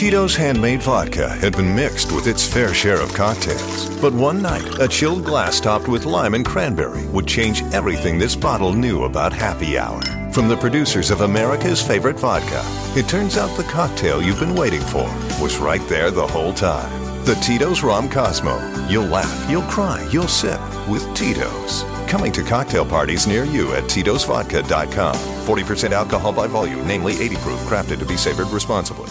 Cheeto's handmade vodka had been mixed with its fair share of cocktails. But one night, a chilled glass topped with lime and cranberry would change everything this bottle knew about happy hour. From the producers of America's favorite vodka, it turns out the cocktail you've been waiting for was right there the whole time. The Tito's Rom Cosmo. You'll laugh, you'll cry, you'll sip with Tito's. Coming to cocktail parties near you at TitosVodka.com. 40% alcohol by volume, namely 80 proof, crafted to be savored responsibly.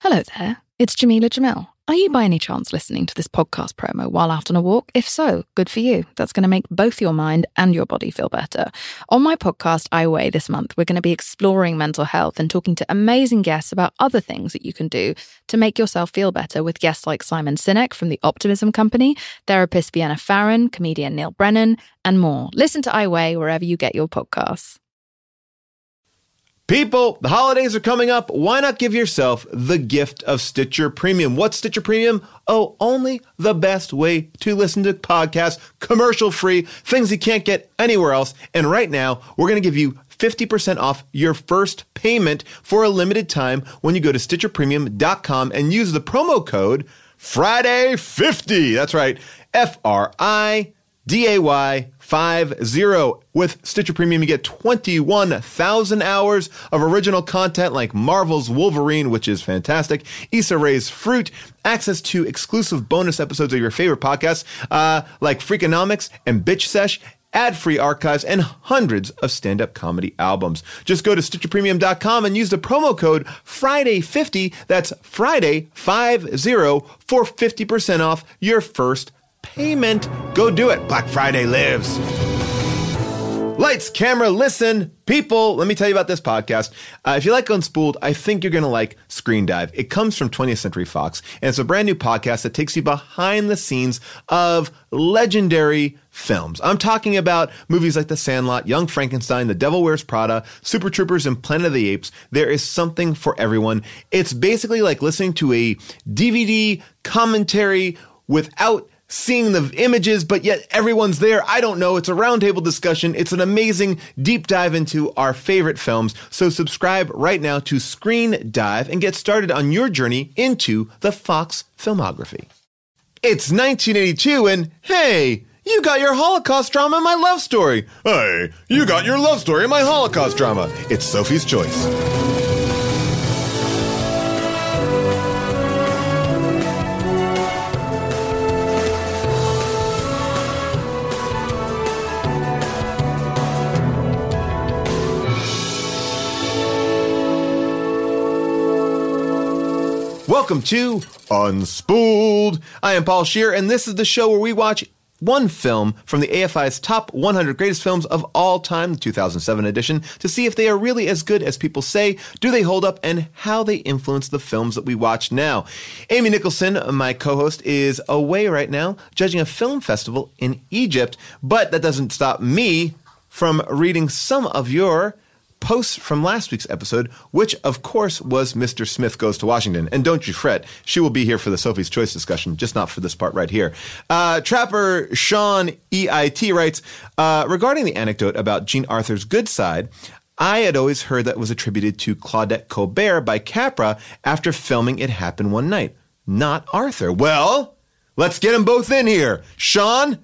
Hello there. It's Jamila Jamil. Are you by any chance listening to this podcast promo while out on a walk? If so, good for you. That's going to make both your mind and your body feel better. On my podcast, I Weigh, this month, we're going to be exploring mental health and talking to amazing guests about other things that you can do to make yourself feel better, with guests like Simon Sinek from the Optimism Company, therapist Vienna Farrin, comedian Neil Brennan, and more. Listen to I Weigh wherever you get your podcasts. People, the holidays are coming up. Why not give yourself the gift of Stitcher Premium? What's Stitcher Premium? Oh, only the best way to listen to podcasts, commercial-free, things you can't get anywhere else. And right now, we're going to give you 50% off your first payment for a limited time when you go to StitcherPremium.com and use the promo code FRIDAY50. That's right, FRIDAY50. With Stitcher Premium, you get 21,000 hours of original content like Marvel's Wolverine, which is fantastic, Issa Rae's Fruit, access to exclusive bonus episodes of your favorite podcasts like Freakonomics and Bitch Sesh, ad-free archives, and hundreds of stand-up comedy albums. Just go to StitcherPremium.com and use the promo code FRIDAY50, that's FRIDAY50, for 50% off your first payment. Go do it. Black Friday lives. Lights, camera, listen. People, let me tell you about this podcast. If you like Unspooled, I think you're going to like Screen Dive. It comes from 20th Century Fox, and it's a brand new podcast that takes you behind the scenes of legendary films. I'm talking about movies like The Sandlot, Young Frankenstein, The Devil Wears Prada, Super Troopers, and Planet of the Apes. There is something for everyone. It's basically like listening to a DVD commentary without seeing the images, but yet everyone's there. I don't know. It's a roundtable discussion. It's an amazing deep dive into our favorite films. So subscribe right now to Screen Dive and get started on your journey into the Fox filmography. It's 1982 and hey, you got your Holocaust drama and my love story. Hey, you got your love story and my Holocaust drama. It's Sophie's Choice. Welcome to Unspooled. I am Paul Scheer, and this is the show where we watch one film from the AFI's top 100 greatest films of all time, the 2007 edition, to see if they are really as good as people say, do they hold up, and how they influence the films that we watch now. Amy Nicholson, my co-host, is away right now judging a film festival in Egypt, but that doesn't stop me from reading some of your posts from last week's episode, which of course was Mr. Smith Goes to Washington. And don't you fret, she will be here for the Sophie's Choice discussion, just not for this part right here. Trapper Sean EIT writes, regarding the anecdote about Jean Arthur's good side, I had always heard that was attributed to Claudette Colbert by Capra after filming It Happened One Night, not Arthur. Well, let's get them both in here. Sean,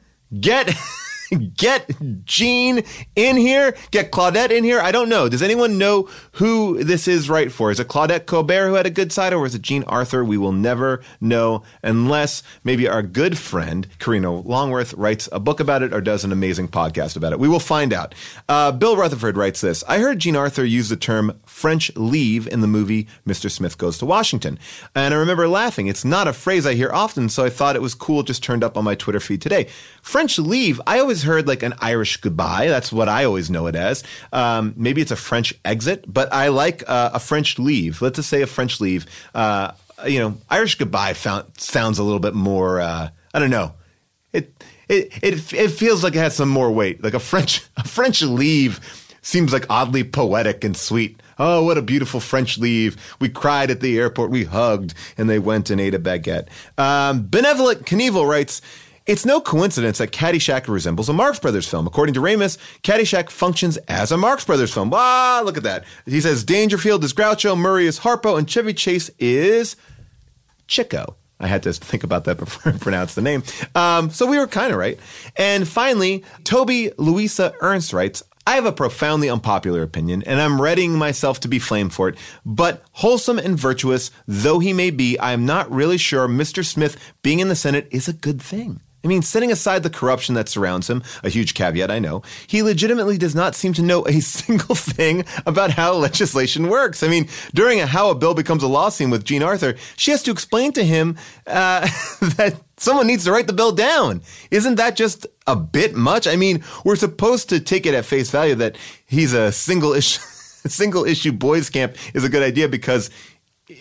Get Jean in here. Get Claudette in here. I don't know. Does anyone know who this is right for? Is it Claudette Colbert who had a good side, or is it Jean Arthur? We will never know unless maybe our good friend Karina Longworth writes a book about it or does an amazing podcast about it. We will find out. Bill Rutherford writes this. I heard Jean Arthur use the term French leave in the movie Mr. Smith Goes to Washington, and I remember laughing. It's not a phrase I hear often, so I thought it was cool. Just turned up on my Twitter feed today. French leave. I always always heard like an Irish goodbye. That's what I always know it as. Maybe it's a French exit, but I like a French leave. Let's just say a French leave. You know, Irish goodbye sounds a little bit more, I don't know. It feels like it has some more weight. Like a French leave seems like oddly poetic and sweet. Oh, what a beautiful French leave. We cried at the airport. We hugged, and they went and ate a baguette. Benevolent Knievel writes, it's no coincidence that Caddyshack resembles a Marx Brothers film. According to Ramis, Caddyshack functions as a Marx Brothers film. Ah, look at that. He says Dangerfield is Groucho, Murray is Harpo, and Chevy Chase is Chico. I had to think about that before I pronounced the name. So we were kind of right. And finally, Toby Louisa Ernst writes, I have a profoundly unpopular opinion, and I'm readying myself to be flamed for it, but wholesome and virtuous though he may be, I'm not really sure Mr. Smith being in the Senate is a good thing. I mean, setting aside the corruption that surrounds him, a huge caveat, I know, he legitimately does not seem to know a single thing about how legislation works. I mean, during a How a Bill Becomes a Law scene with Jean Arthur, she has to explain to him that someone needs to write the bill down. Isn't that just a bit much? I mean, we're supposed to take it at face value that he's a single issue boys camp is a good idea because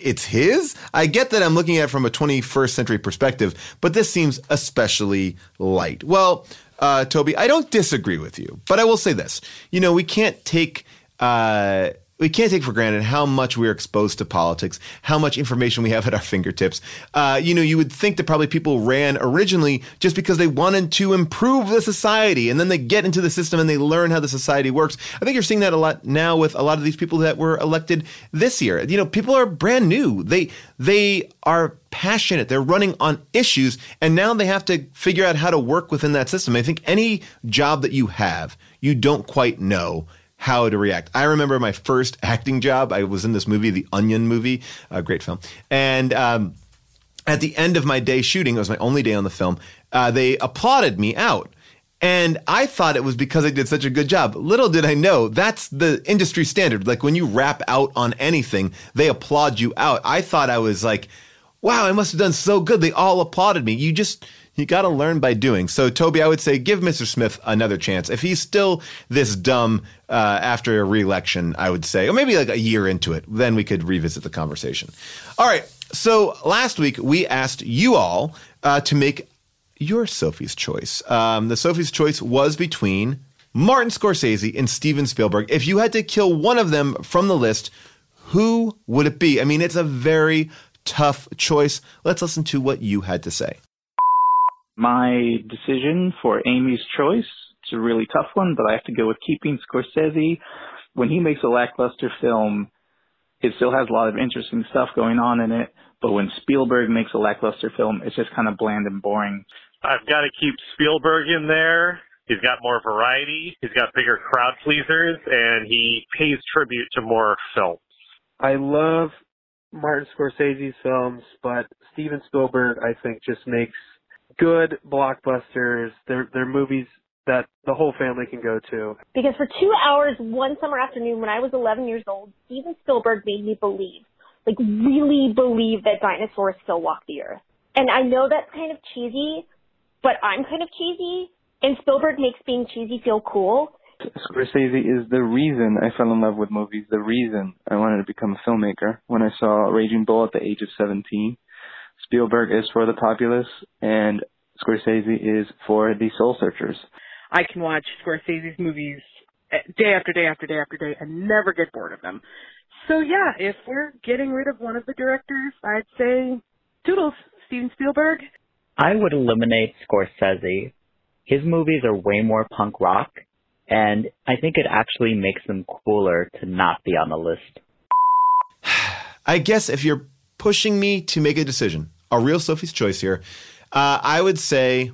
it's his? I get that I'm looking at it from a 21st century perspective, but this seems especially light. Well, Toby, I don't disagree with you, but I will say this. You know, we can't take for granted how much we're exposed to politics, how much information we have at our fingertips. You know, you would think that probably people ran originally just because they wanted to improve the society, and then they get into the system and they learn how the society works. I think you're seeing that a lot now with a lot of these people that were elected this year. You know, people are brand new. They are passionate. They're running on issues, and now they have to figure out how to work within that system. I think any job that you have, you don't quite know how to react. I remember my first acting job. I was in this movie, The Onion Movie, a great film. And at the end of my day shooting, it was my only day on the film, they applauded me out. And I thought it was because I did such a good job. Little did I know, that's the industry standard. Like when you rap out on anything, they applaud you out. I thought I was like, wow, I must have done so good. They all applauded me. You got to learn by doing. So, Toby, I would say give Mr. Smith another chance. If he's still this dumb after a re-election, I would say, or maybe like a year into it, then we could revisit the conversation. All right. So last week we asked you all to make your Sophie's Choice. The Sophie's Choice was between Martin Scorsese and Steven Spielberg. If you had to kill one of them from the list, who would it be? I mean, it's a very tough choice. Let's listen to what you had to say. My decision for Amy's choice, it's a really tough one, but I have to go with keeping Scorsese. When he makes a lackluster film, it still has a lot of interesting stuff going on in it. But when Spielberg makes a lackluster film, it's just kind of bland and boring. I've got to keep Spielberg in there. He's got more variety. He's got bigger crowd pleasers, and he pays tribute to more films. I love Martin Scorsese's films, but Steven Spielberg, I think, just makes good blockbusters. They're movies that the whole family can go to. Because for 2 hours one summer afternoon when I was 11 years old, Steven Spielberg made me believe, like really believe that dinosaurs still walk the earth. And I know that's kind of cheesy, but I'm kind of cheesy, and Spielberg makes being cheesy feel cool. Scorsese is the reason I fell in love with movies, the reason I wanted to become a filmmaker. When I saw Raging Bull at the age of 17, Spielberg is for the populace, and Scorsese is for the soul searchers. I can watch Scorsese's movies day after day after day after day and never get bored of them. So, yeah, if we're getting rid of one of the directors, I'd say toodles, Steven Spielberg. I would eliminate Scorsese. His movies are way more punk rock, and I think it actually makes them cooler to not be on the list. I guess if you're pushing me to make a decision, a real Sophie's Choice here, I would say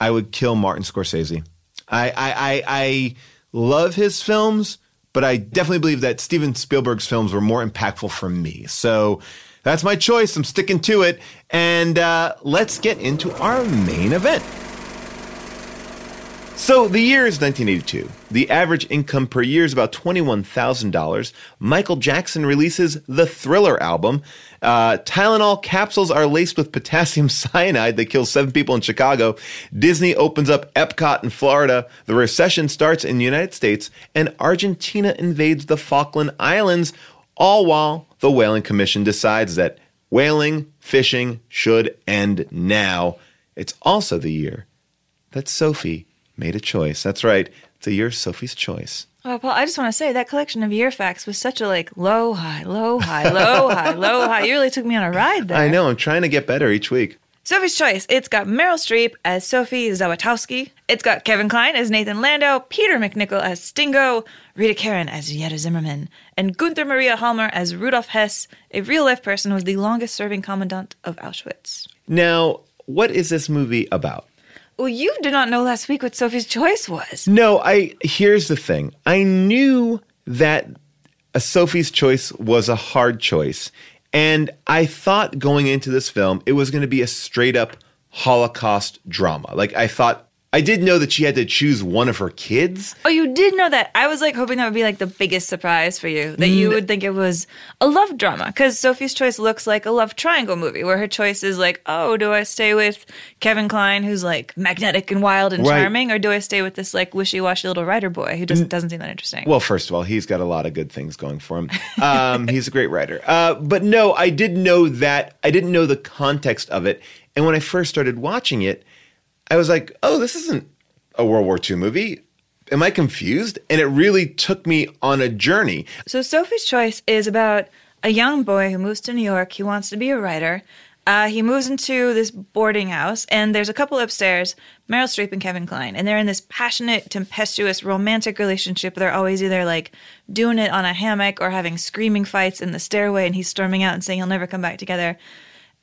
I would kill Martin Scorsese. I love his films, but I definitely believe that Steven Spielberg's films were more impactful for me. So that's my choice. I'm sticking to it. And let's get into our main event. So the year is 1982. The average income per year is about $21,000. Michael Jackson releases the Thriller album. Tylenol capsules are laced with potassium cyanide that kills 7 people in Chicago. Disney opens up Epcot in Florida. The recession starts in the United States. And Argentina invades the Falkland Islands, all while the Whaling Commission decides that whaling fishing should end now. It's also the year that Sophie made a choice. That's right. It's a year of Sophie's Choice. Oh, Paul, I just want to say that collection of year facts was such a low, high, low, high, low, high, low, high. You really took me on a ride there. I know. I'm trying to get better each week. Sophie's Choice. It's got Meryl Streep as Sophie Zawatowski. It's got Kevin Klein as Nathan Landau, Peter MacNicol as Stingo, Rita Karen as Jetta Zimmerman, and Gunther Maria Halmer as Rudolf Hess, a real-life person who was the longest-serving commandant of Auschwitz. Now, what is this movie about? Well, you did not know last week what Sophie's Choice was. No, here's the thing. I knew that a Sophie's Choice was a hard choice. And I thought going into this film, it was going to be a straight-up Holocaust drama. I did know that she had to choose one of her kids. Oh, you did know that. I was hoping that would be the biggest surprise for you, that you would think it was a love drama, because Sophie's Choice looks like a love triangle movie where her choice is do I stay with Kevin Klein, who's magnetic and wild and charming, or do I stay with this wishy-washy little writer boy who doesn't seem that interesting? Well, first of all, he's got a lot of good things going for him. He's a great writer. But no, I did know that. I didn't know the context of it. And when I first started watching it, I was like, oh, this isn't a World War II movie. Am I confused? And it really took me on a journey. So Sophie's Choice is about a young boy who moves to New York. He wants to be a writer. He moves into this boarding house, and there's a couple upstairs, Meryl Streep and Kevin Klein, and they're in this passionate, tempestuous, romantic relationship. They're always either doing it on a hammock or having screaming fights in the stairway, and he's storming out and saying he'll never come back together.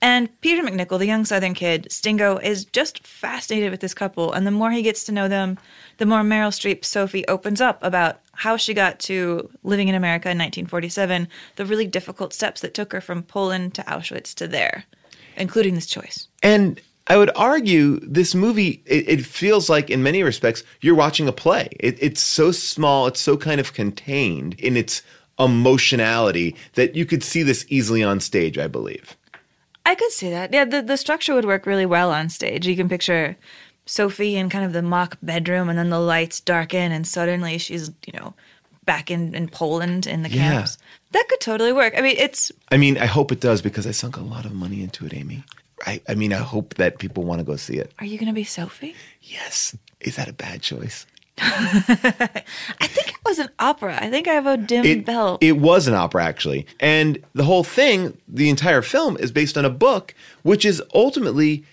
And Peter MacNicol, the young Southern kid, Stingo, is just fascinated with this couple. And the more he gets to know them, the more Meryl Streep Sophie opens up about how she got to living in America in 1947, the really difficult steps that took her from Poland to Auschwitz to there, including this choice. And I would argue this movie, it feels like in many respects you're watching a play. It's so small, it's so kind of contained in its emotionality that you could see this easily on stage, I believe. I could see that. Yeah, the structure would work really well on stage. You can picture Sophie in kind of the mock bedroom, and then the lights darken, and suddenly she's, back in Poland in the camps. That could totally work. I hope it does, because I sunk a lot of money into it, Amy. I hope that people want to go see it. Are you going to be Sophie? Yes. Is that a bad choice? I think it was an opera. I think I have a dim bell. It was an opera, actually. And the whole thing, the entire film, is based on a book, which is ultimately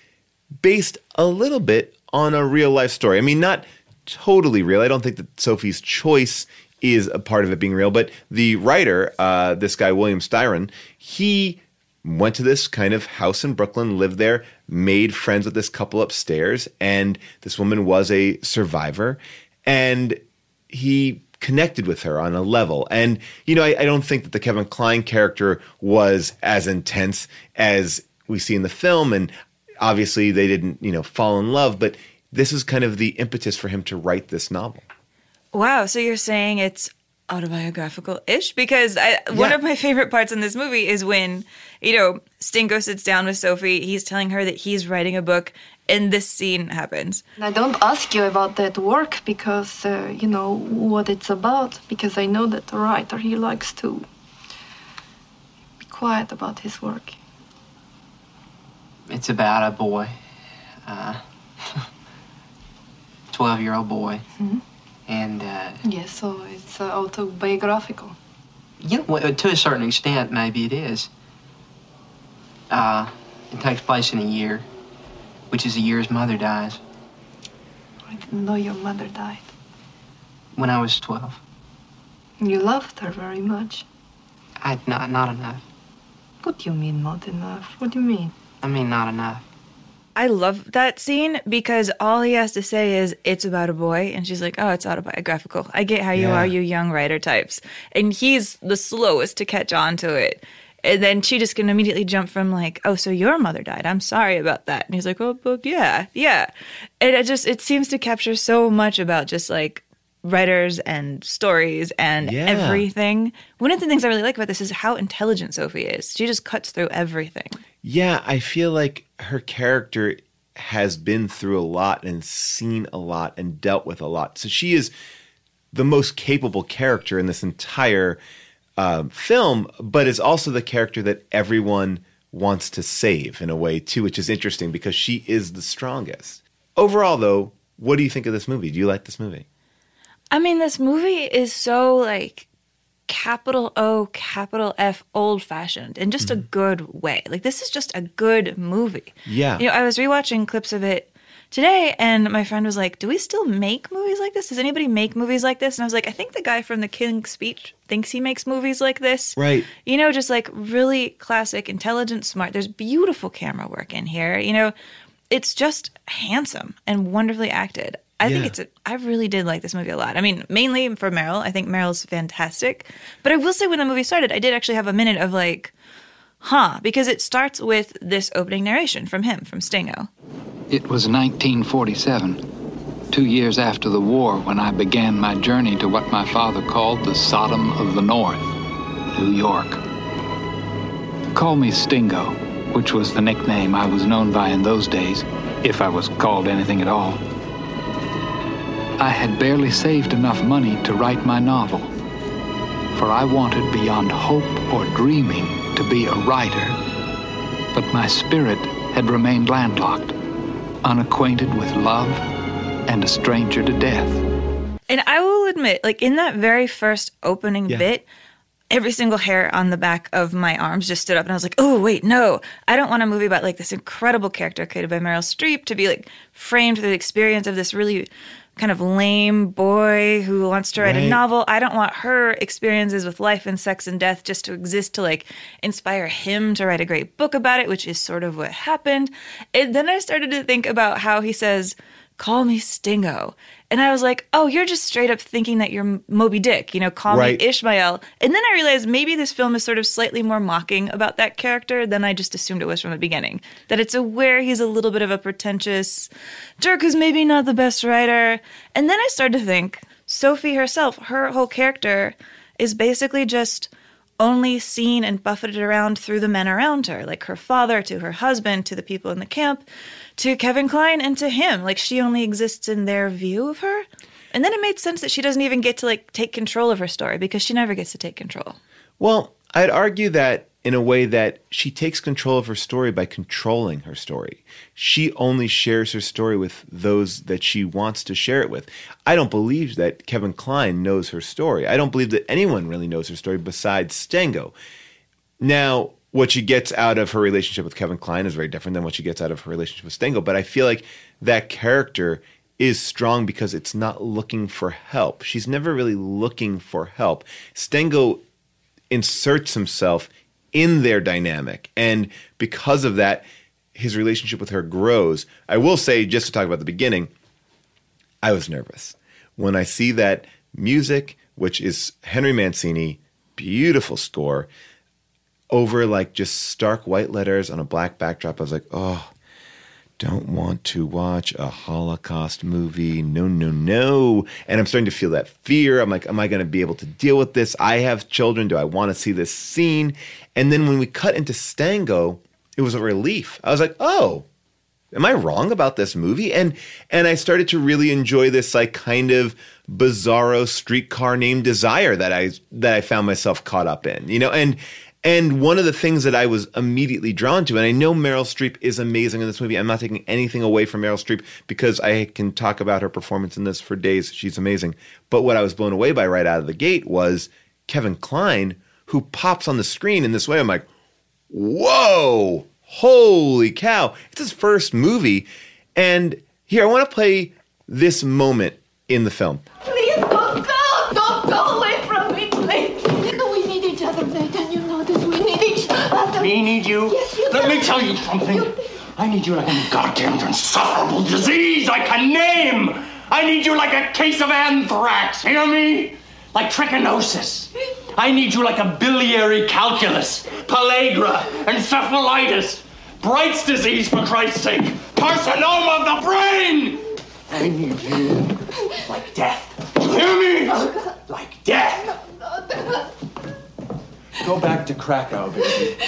based a little bit on a real-life story. I mean, not totally real. I don't think that Sophie's Choice is a part of it being real. But the writer, this guy, William Styron, he went to this kind of house in Brooklyn, lived there, made friends with this couple upstairs, and this woman was a survivor. And he connected with her on a level. And, I don't think that the Kevin Klein character was as intense as we see in the film. And obviously they didn't, fall in love. But this is kind of the impetus for him to write this novel. Wow. So you're saying it's autobiographical-ish? Because one of my favorite parts in this movie is when, Stingo sits down with Sophie. He's telling her that he's writing a book. And this scene happens. I don't ask you about that work because, what it's about. Because I know that the writer, he likes to be quiet about his work. It's about a boy. 12-year-old boy. Mm-hmm. And, Yes, so it's autobiographical. To a certain extent, maybe it is. It takes place in a year. Which is the year his mother dies. I didn't know your mother died. When I was 12. You loved her very much. Not enough. What do you mean not enough? What do you mean? I mean not enough. I love that scene because all he has to say is, it's about a boy. And she's like, oh, it's autobiographical. I get how you are, you young writer types. And he's the slowest to catch on to it. And then she just can immediately jump from like, oh, so your mother died. I'm sorry about that. And he's like, oh, yeah, yeah. And it seems to capture so much about just like writers and stories and everything. One of the things I really like about this is how intelligent Sophie is. She just cuts through everything. Yeah, I feel like her character has been through a lot and seen a lot and dealt with a lot. So she is the most capable character in this entire film, but is also the character that everyone wants to save in a way too, which is interesting because she is the strongest. Overall, though, what do you think of this movie? Do you like this movie? I mean, this movie is so like capital O, capital F, old-fashioned in just a good way. Like, this is just a good movie. Yeah. You know, I was rewatching clips of it today, and my friend was like, do we still make movies like this? Does anybody make movies like this? And I was like, I think the guy from The King's Speech thinks he makes movies like this. Right. You know, just like really classic, intelligent, smart. There's beautiful camera work in here. You know, it's just handsome and wonderfully acted. I think it's I really did like this movie a lot. I mean, mainly for Meryl. I think Meryl's fantastic. But I will say when the movie started, I did actually have a minute of like, because it starts with this opening narration from him, from Stingo. It was 1947, 2 years after the war, when I began my journey to what my father called the Sodom of the North, New York. Call me Stingo, which was the nickname I was known by in those days, if I was called anything at all. I had barely saved enough money to write my novel, for I wanted beyond hope or dreaming to be a writer, but my spirit had remained landlocked, unacquainted with love, and a stranger to death. And I will admit, like in that very first opening bit, every single hair on the back of my arms just stood up, and I was like, oh, wait, no. I don't want a movie about like this incredible character created by Meryl Streep to be like framed through the experience of this really kind of lame boy who wants to write a novel. I don't want her experiences with life and sex and death just to exist to like inspire him to write a great book about it, which is sort of what happened. And then I started to think about how he says, call me Stingo. And I was like, oh, you're just straight up thinking that you're Moby Dick, you know, call me Ishmael. And then I realized maybe this film is sort of slightly more mocking about that character than I just assumed it was from the beginning. That it's aware he's a little bit of a pretentious jerk who's maybe not the best writer. And then I started to think, Sophie herself, her whole character is basically just only seen and buffeted around through the men around her, like her father, to her husband, to the people in the camp, to Kevin Klein, and to him. Like, she only exists in their view of her. And then it made sense that she doesn't even get to, like, take control of her story, because she never gets to take control. Well, I'd argue that in a way that she takes control of her story by controlling her story. She only shares her story with those that she wants to share it with. I don't believe that Kevin Klein knows her story. I don't believe that anyone really knows her story besides Stingo. Now, what she gets out of her relationship with Kevin Klein is very different than what she gets out of her relationship with Stingo, but I feel like that character is strong because it's not looking for help. She's never really looking for help. Stingo inserts himself in their dynamic. And because of that, his relationship with her grows. I will say, just to talk about the beginning, I was nervous. When I see that music, which is Henry Mancini, beautiful score, over like just stark white letters on a black backdrop, I was like, oh, don't want to watch a Holocaust movie. No, no, no. And I'm starting to feel that fear. I'm like, am I going to be able to deal with this? I have children. Do I want to see this scene? And then when we cut into Stingo, it was a relief. I was like, oh, am I wrong about this movie? And I started to really enjoy this like kind of bizarro Streetcar Named Desire that I found myself caught up in, you know, and one of the things that I was immediately drawn to, and I know Meryl Streep is amazing in this movie. I'm not taking anything away from Meryl Streep because I can talk about her performance in this for days. She's amazing. But what I was blown away by right out of the gate was Kevin Klein, who pops on the screen in this way. I'm like, whoa, holy cow. It's his first movie. And here, I want to play this moment in the film. Please don't go away from me, please. We need each other, Nathan. You know this. We need each other. We need you? Yes, you do. Let me tell you something. I need you like any goddamn insufferable disease I can name. I need you like a case of anthrax, hear me? Like trichinosis. I need you like a biliary calculus, pellagra, encephalitis, Bright's disease, for Christ's sake, carcinoma of the brain! I need you like death. Hear me? Like death. Go back to Krakow, baby.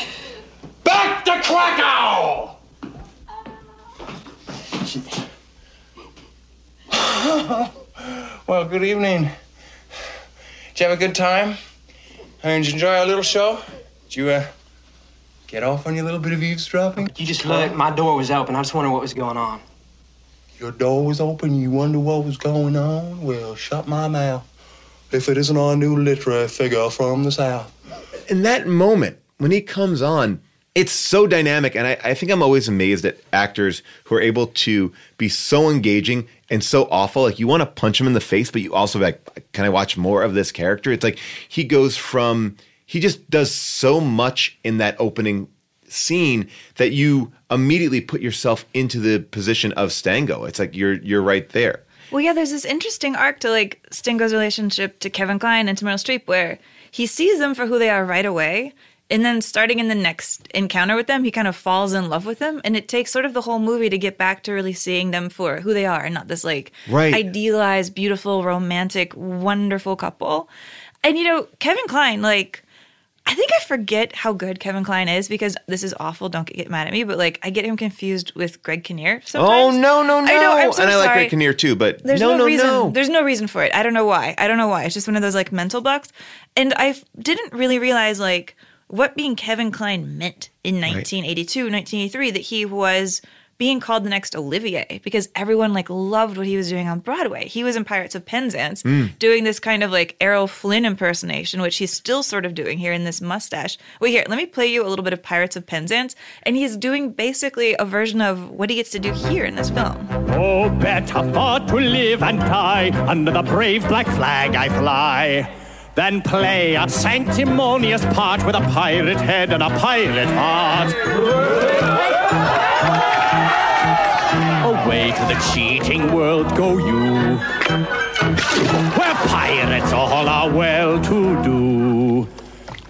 Back to Krakow! Well, good evening. Did you have a good time? Did you enjoy our little show? Did you get off on your little bit of eavesdropping? You just let my door was open. I just wondered what was going on. Your door was open, you wonder what was going on? Well, shut my mouth if it isn't our new literary figure from the South. In that moment, when he comes on, it's so dynamic, and I think I'm always amazed at actors who are able to be so engaging and so awful. Like, you want to punch him in the face, but you also like, can I watch more of this character? It's like he goes from, he just does so much in that opening scene that you immediately put yourself into the position of Stingo. It's like you're right there. Well, yeah, there's this interesting arc to like Stingo's relationship to Kevin Klein and to Meryl Streep, where he sees them for who they are right away. And then starting in the next encounter with them, he kind of falls in love with them. And it takes sort of the whole movie to get back to really seeing them for who they are and not this like idealized, beautiful, romantic, wonderful couple. And, you know, Kevin Klein, like, I think I forget how good Kevin Klein is because this is awful. Don't get mad at me. But, like, I get him confused with Greg Kinnear sometimes. Oh, no. I know, I'm so sorry. I like Greg Kinnear too, but there's no reason. There's no reason for it. I don't know why. It's just one of those, like, mental blocks. And I didn't really realize, like, what being Kevin Klein meant in 1982, 1983, that he was being called the next Olivier because everyone, like, loved what he was doing on Broadway. He was in Pirates of Penzance doing this kind of, like, Errol Flynn impersonation, which he's still sort of doing here in this mustache. Wait, here, let me play you a little bit of Pirates of Penzance. And he's doing basically a version of what he gets to do here in this film. Oh, better far to live and die under the brave black flag I fly. Then play a sanctimonious part with a pirate head and a pirate heart. Away to the cheating world go you, where pirates all are well to do.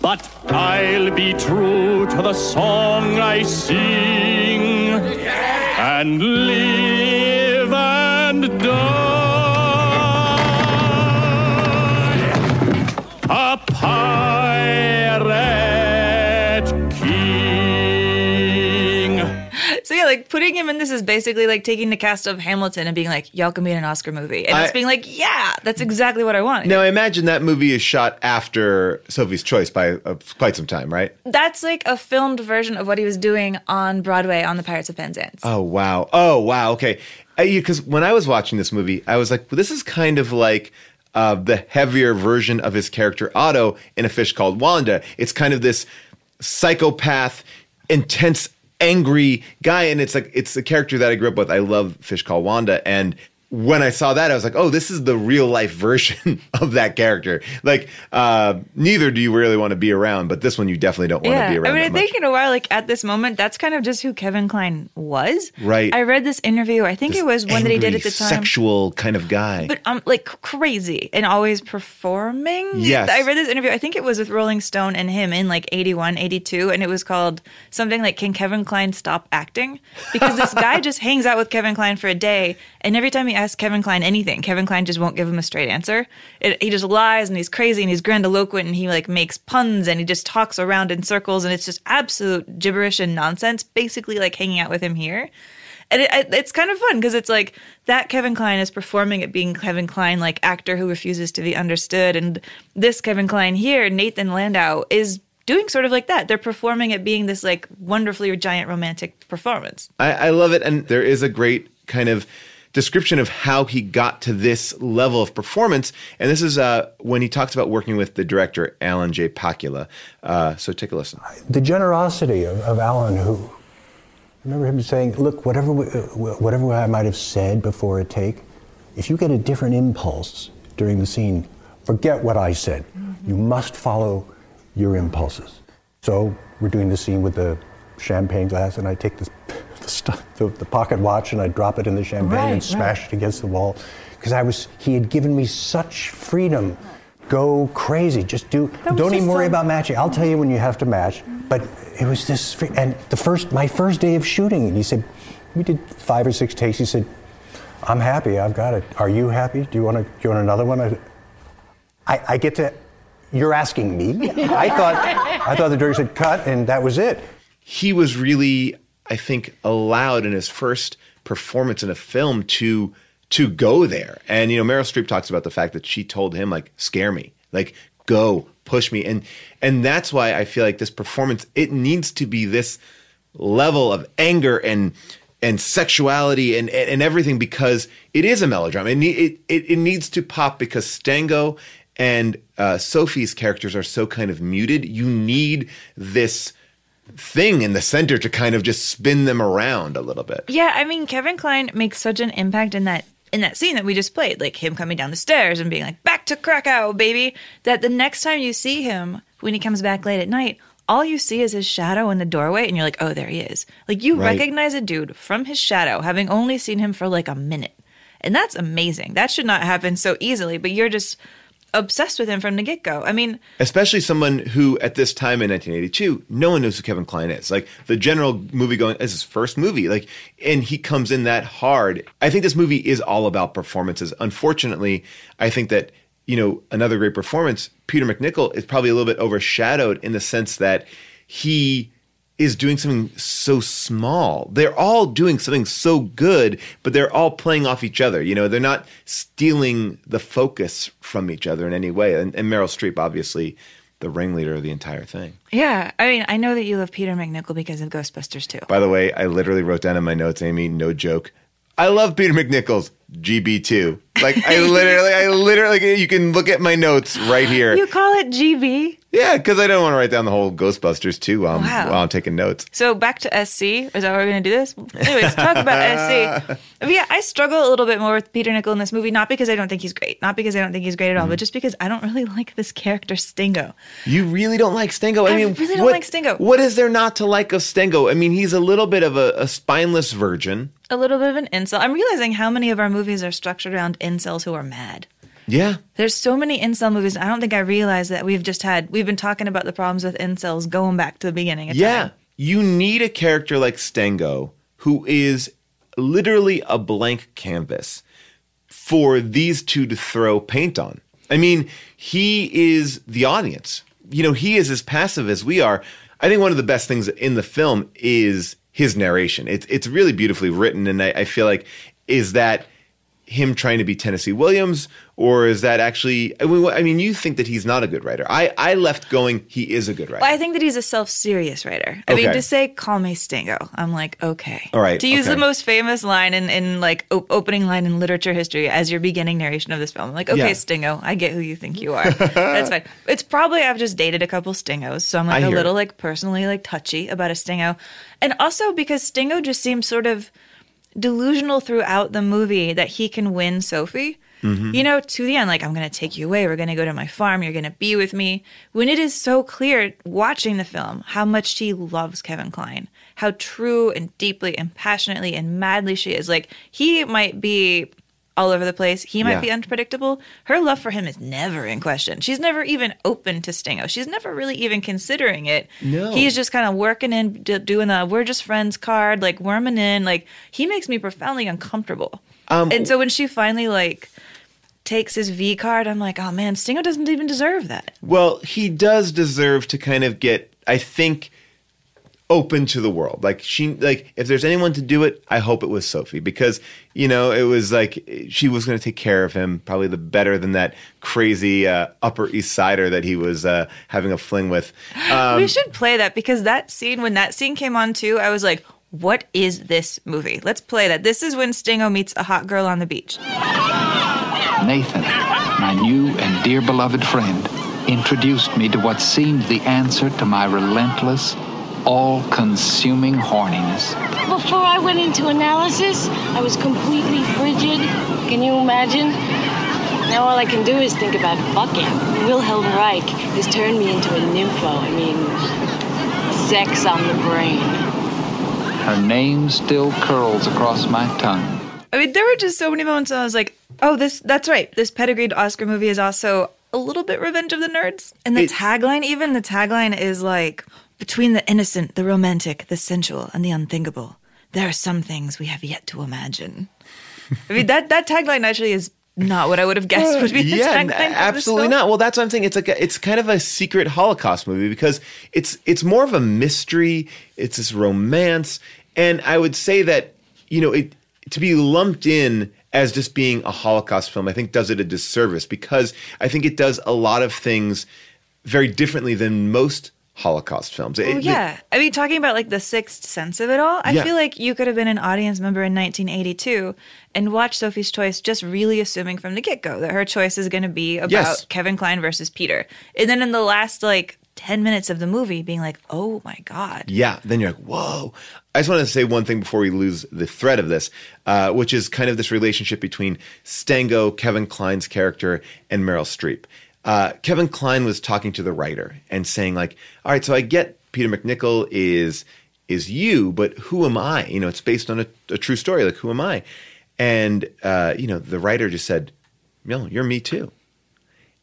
But I'll be true to the song I sing and live and die. A pirate king. So yeah, like putting him in this is basically like taking the cast of Hamilton and being like, y'all can be in an Oscar movie. And it's being like, yeah, that's exactly what I want. Now I imagine that movie is shot after Sophie's Choice by quite some time, right? That's like a filmed version of what he was doing on Broadway on the Pirates of Penzance. Oh, wow. Okay. Because when I was watching this movie, I was like, well, this is kind of like the heavier version of his character Otto in A Fish Called Wanda. It's kind of this psychopath, intense, angry guy. And it's like, it's the character that I grew up with. I love Fish Called Wanda. And when I saw that, I was like, oh, this is the real life version of that character. Like, neither do you really want to be around, but this one you definitely don't want to be around. I mean, I think in a while, like at this moment, that's kind of just who Kevin Klein was. Right. I read this interview. I think it was one angry, that he did at the time. Sexual kind of guy. But like crazy and always performing. Yes. I read this interview. I think it was with Rolling Stone and him in like 81, 82. And it was called something like, Can Kevin Klein Stop Acting? Because this guy just hangs out with Kevin Klein for a day. And every time he asks Kevin Klein anything, Kevin Klein just won't give him a straight answer. He just lies, and he's crazy, and he's grandiloquent, and he like makes puns, and he just talks around in circles, and it's just absolute gibberish and nonsense, basically like hanging out with him here. And it's kind of fun because it's like that Kevin Klein is performing at being Kevin Klein, like actor who refuses to be understood. And this Kevin Klein here, Nathan Landau, is doing sort of like that. They're performing at being this like wonderfully giant romantic performance. I love it. And there is a great kind of description of how he got to this level of performance. And this is when he talks about working with the director, Alan J. Pakula. So take a listen. The generosity of Alan, who, remember him saying, look, whatever I might have said before a take, if you get a different impulse during the scene, forget what I said. Mm-hmm. You must follow your impulses. So we're doing the scene with the champagne glass, and I take this the pocket watch and I drop it in the champagne and smash it against the wall because he had given me such freedom. go crazy. Just do, don't even worry about matching. I'll tell you when you have to match. But it was this, and the first, my first day of shooting, and he said, we did 5 or 6 takes. He said, I'm happy, I've got it. Are you happy? Do you want another one? I get to, you're asking me? I thought the director said cut, and that was it. He was really, I think, allowed in his first performance in a film to go there. And, you know, Meryl Streep talks about the fact that she told him, like, scare me, like, go, push me. And that's why I feel like this performance, it needs to be this level of anger and sexuality and everything, because it is a melodrama. It needs to pop because Stingo and Sophie's characters are so kind of muted. You need this thing in the center to kind of just spin them around a little bit. Yeah, I mean, Kevin Klein makes such an impact in that scene that we just played, like him coming down the stairs and being like, back to Krakow, baby, that the next time you see him, when he comes back late at night, all you see is his shadow in the doorway, and you're like, oh, there he is. Like, you recognize a dude from his shadow, having only seen him for like a minute. And that's amazing. That should not happen so easily, but you're just obsessed with him from the get-go. I mean, especially someone who, at this time in 1982, no one knows who Kevin Klein is. Like, the general movie-going is his first movie. Like, and he comes in that hard. I think this movie is all about performances. Unfortunately, I think that, you know, another great performance, Peter MacNicol, is probably a little bit overshadowed in the sense that he is doing something so small. They're all doing something so good, but they're all playing off each other. You know, they're not stealing the focus from each other in any way. And Meryl Streep, obviously, the ringleader of the entire thing. Yeah. I mean, I know that you love Peter MacNicol because of Ghostbusters 2. By the way, I literally wrote down in my notes, Amy, no joke, I love Peter MacNicol's GB2. Like, I literally, you can look at my notes right here. You call it GB? Yeah, because I don't want to write down the whole Ghostbusters 2 while I'm taking notes. So back to SC. Is that how we're going to do this? Anyways, talk about SC. But yeah, I struggle a little bit more with Peter MacNicol in this movie, not because I don't think he's great. Not because I don't think he's great at all, but just because I don't really like this character, Stingo. You really don't like Stingo? I really don't like Stingo. What is there not to like of Stingo? I mean, he's a little bit of a spineless virgin. A little bit of an incel. I'm realizing how many of our movies are structured around incels who are mad. Yeah. There's so many incel movies. I don't think I realized that we've been talking about the problems with incels going back to the beginning of time. You need a character like Stingo, who is literally a blank canvas for these two to throw paint on. I mean, he is the audience. You know, he is as passive as we are. I think one of the best things in the film is his narration. It's really beautifully written, and I feel like, is that him trying to be Tennessee Williams, or is that actually, I mean, you think that he's not a good writer. I left going, he is a good writer. Well, I think that he's a self-serious writer. I mean, to say, call me Stingo, I'm like, okay. All right. To use the most famous line in opening line in literature history as your beginning narration of this film, I'm like, okay, yeah. Stingo, I get who you think you are. That's fine. It's probably, I've just dated a couple Stingos, so I'm like a little like personally like touchy about a Stingo. And also because Stingo just seems sort of delusional throughout the movie that he can win Sophie. Mm-hmm. You know, to the end, like, I'm going to take you away. We're going to go to my farm. You're going to be with me. When it is so clear watching the film how much she loves Kevin Klein, how true and deeply and passionately and madly she is. Like, he might be all over the place. He might be unpredictable. Her love for him is never in question. She's never even open to Stingo. She's never really even considering it. No. He's just kind of working in, doing the we're just friends card, like worming in. Like, he makes me profoundly uncomfortable. And so when she finally, like, takes his V card, I'm like, oh, man, Stingo doesn't even deserve that. Well, he does deserve to kind of get, I think, open to the world. Like, she, like, if there's anyone to do it, I hope it was Sophie, because, you know, it was like she was going to take care of him probably the better than that crazy Upper East Sider that he was having a fling with. We should play that, because that scene, when that scene came on too, I was like, what is this movie? Let's play that. This is when Stingo meets a hot girl on the beach. Nathan, my new and dear beloved friend, introduced me to what seemed the answer to my relentless, all-consuming horniness. Before I went into analysis, I was completely frigid. Can you imagine? Now all I can do is think about fucking. Wilhelm Reich has turned me into a nympho. I mean, sex on the brain. Her name still curls across my tongue. I mean, there were just so many moments I was like, oh, that's right. This pedigreed Oscar movie is also a little bit Revenge of the Nerds. And the tagline is like, between the innocent, the romantic, the sensual, and the unthinkable, there are some things we have yet to imagine. I mean, that tagline actually is not what I would have guessed would be the tagline. Yeah, absolutely not. Well, that's what I'm saying. It's like it's kind of a secret Holocaust movie because it's more of a mystery. It's this romance. And I would say that, you know, it to be lumped in as just being a Holocaust film, I think does it a disservice because I think it does a lot of things very differently than most Holocaust films. I mean, talking about like the sixth sense of it all, I feel like you could have been an audience member in 1982 and watched Sophie's Choice just really assuming from the get-go that her choice is going to be about Kevin Klein versus Peter. And then in the last like 10 minutes of the movie being like, oh my God. Yeah, then you're like, whoa. I just wanted to say one thing before we lose the thread of this, which is kind of this relationship between Stingo, Kevin Klein's character, and Meryl Streep. Kevin Klein was talking to the writer and saying like, all right, so I get Peter MacNicol is you, but who am I? You know, it's based on a true story. Like, who am I? And, you know, the writer just said, no, you're me too.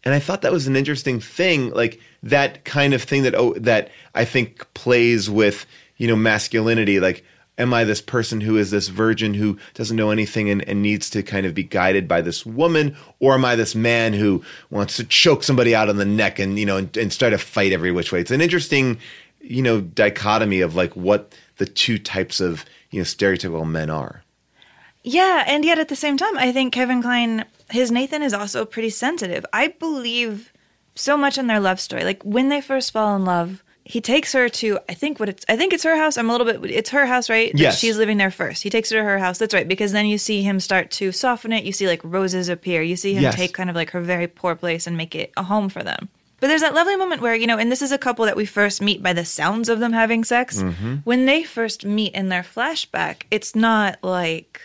And I thought that was an interesting thing, like that kind of thing that I think plays with, you know, masculinity. Like, am I this person who is this virgin who doesn't know anything and needs to kind of be guided by this woman? Or am I this man who wants to choke somebody out on the neck and, you know, and start a fight every which way? It's an interesting, you know, dichotomy of like what the two types of, you know, stereotypical men are. Yeah. And yet at the same time, I think Kevin Klein, his Nathan is also pretty sensitive. I believe so much in their love story. Like when they first fall in love, he takes her to, I think it's her house. It's her house, right? Yes. She's living there first. He takes her to her house. That's right. Because then you see him start to soften it. You see like roses appear. You see him take kind of like her very poor place and make it a home for them. But there's that lovely moment where, you know, and this is a couple that we first meet by the sounds of them having sex. Mm-hmm. When they first meet in their flashback, it's not like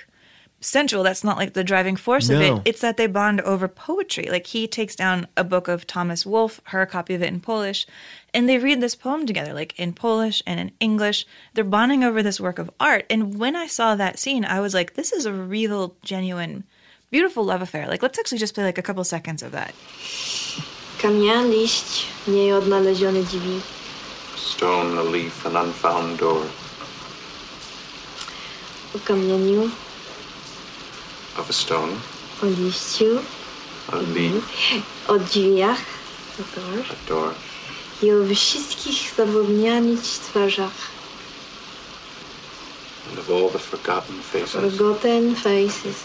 sensual. That's not like the driving force of it. It's that they bond over poetry. Like he takes down a book of Thomas Wolfe, her copy of it in Polish, and they read this poem together, like in Polish and in English. They're bonding over this work of art. And when I saw that scene, I was like, this is a real, genuine, beautiful love affair. Like, let's actually just play like a couple seconds of that. Stone, a leaf, an unfound door. Of a stone. A leaf. A door. I o wszystkich zapomnianych twarzach. And of all the forgotten faces.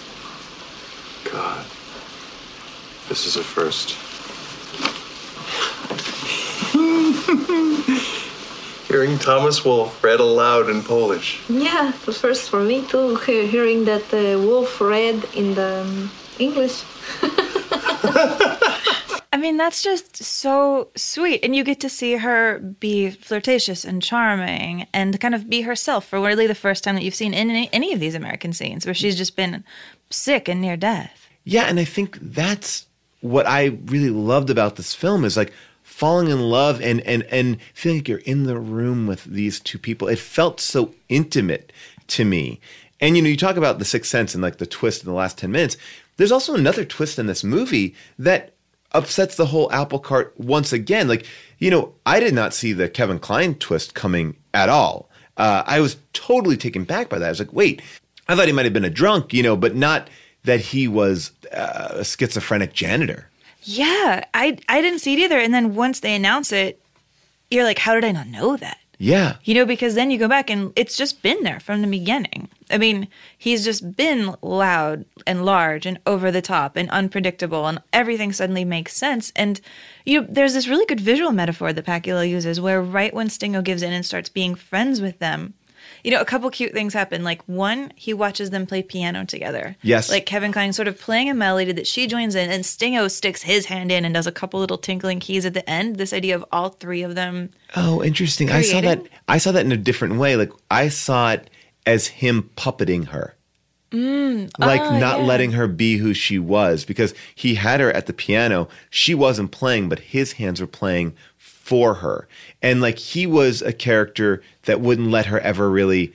God, this is a first. Hearing Thomas Wolfe read aloud in Polish. Yeah, the first for me too. Hearing that Wolfe read in the English. I mean, that's just so sweet. And you get to see her be flirtatious and charming and kind of be herself for really the first time that you've seen in any of these American scenes where she's just been sick and near death. Yeah, and I think that's what I really loved about this film is like falling in love and feeling like you're in the room with these two people. It felt so intimate to me. And, you know, you talk about The Sixth Sense and like the twist in the last 10 minutes. There's also another twist in this movie that upsets the whole apple cart once again. Like, you know, I did not see the Kevin Klein twist coming at all. I was totally taken back by that. I was like, wait, I thought he might have been a drunk, you know, but not that he was a schizophrenic janitor. Yeah, I didn't see it either. And then once they announce it, you're like, how did I not know that? Yeah. You know, because then you go back and it's just been there from the beginning. I mean, he's just been loud and large and over the top and unpredictable and everything suddenly makes sense. And you, there's this really good visual metaphor that Pakula uses where right when Stingo gives in and starts being friends with them, you know, a couple cute things happen. Like one, he watches them play piano together. Yes. Like Kevin Klein sort of playing a melody that she joins in and Stingo sticks his hand in and does a couple little tinkling keys at the end. This idea of all three of them. Oh, interesting. Creating. I saw that in a different way. Like I saw it as him puppeting her. Letting her be who she was, because he had her at the piano. She wasn't playing, but his hands were playing for her. And like he was a character that wouldn't let her ever really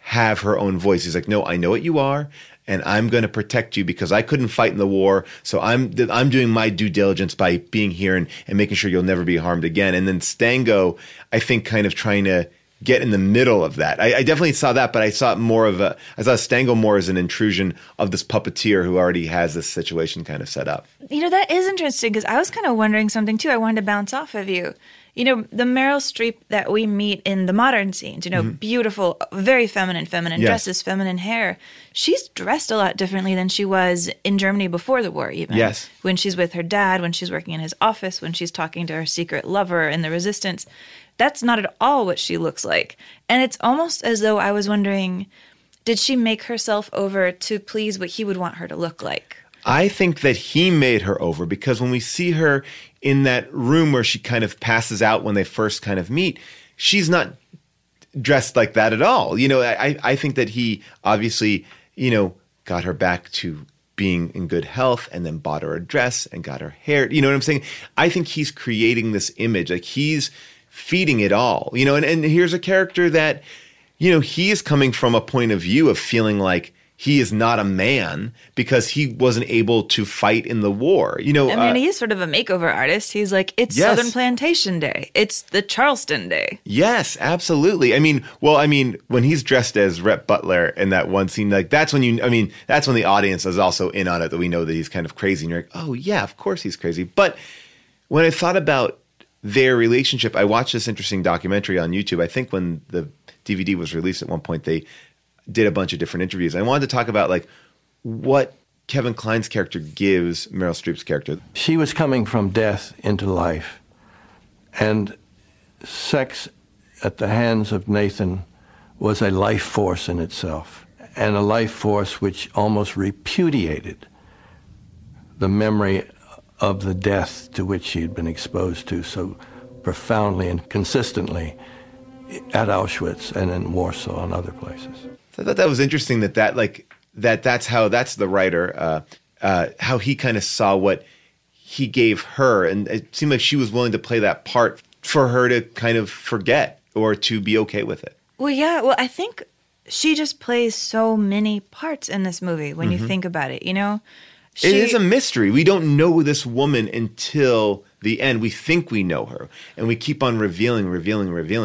have her own voice. He's like, no, I know what you are. and I'm going to protect you because I couldn't fight in the war. So I'm doing my due diligence by being here and making sure you'll never be harmed again. And then Stango, I think, kind of trying to get in the middle of that. I definitely saw that, but I saw it more of a, I saw Stango more as an intrusion of this puppeteer who already has this situation kind of set up. You know, that is interesting because I was kind of wondering something too. I wanted to bounce off of you. You know, the Meryl Streep that we meet in the modern scenes, you know, mm-hmm. beautiful, very feminine yes. dresses, feminine hair. She's dressed a lot differently than she was in Germany before the war even. Yes. When she's with her dad, when she's working in his office, when she's talking to her secret lover in the resistance. That's not at all what she looks like. And it's almost as though I was wondering, did she make herself over to please what he would want her to look like? I think that he made her over because when we see her in that room where she kind of passes out when they first kind of meet, she's not dressed like that at all. You know, I think that he obviously, you know, got her back to being in good health and then bought her a dress and got her hair. You know what I'm saying? I think he's creating this image. Like he's feeding it all, you know, and here's a character that, you know, he is coming from a point of view of feeling like, he is not a man because he wasn't able to fight in the war. You know, I mean, he is sort of a makeover artist. He's like, it's yes. Southern Plantation Day. It's the Charleston Day. Yes, absolutely. I mean, when he's dressed as Rhett Butler in that one scene, like that's when the audience is also in on it, that we know that he's kind of crazy. And you're like, oh, yeah, of course he's crazy. But when I thought about their relationship, I watched this interesting documentary on YouTube. I think when the DVD was released at one point, they did a bunch of different interviews. I wanted to talk about like what Kevin Klein's character gives Meryl Streep's character. She was coming from death into life, and sex at the hands of Nathan was a life force in itself, and a life force which almost repudiated the memory of the death to which she had been exposed to so profoundly and consistently at Auschwitz and in Warsaw and other places. So I thought that was interesting that's the writer, how he kind of saw what he gave her. And it seemed like she was willing to play that part for her to kind of forget or to be okay with it. Well, yeah. Well, I think she just plays so many parts in this movie when mm-hmm. you think about it, you know? It is a mystery. We don't know this woman until the end. We think we know her, and we keep on revealing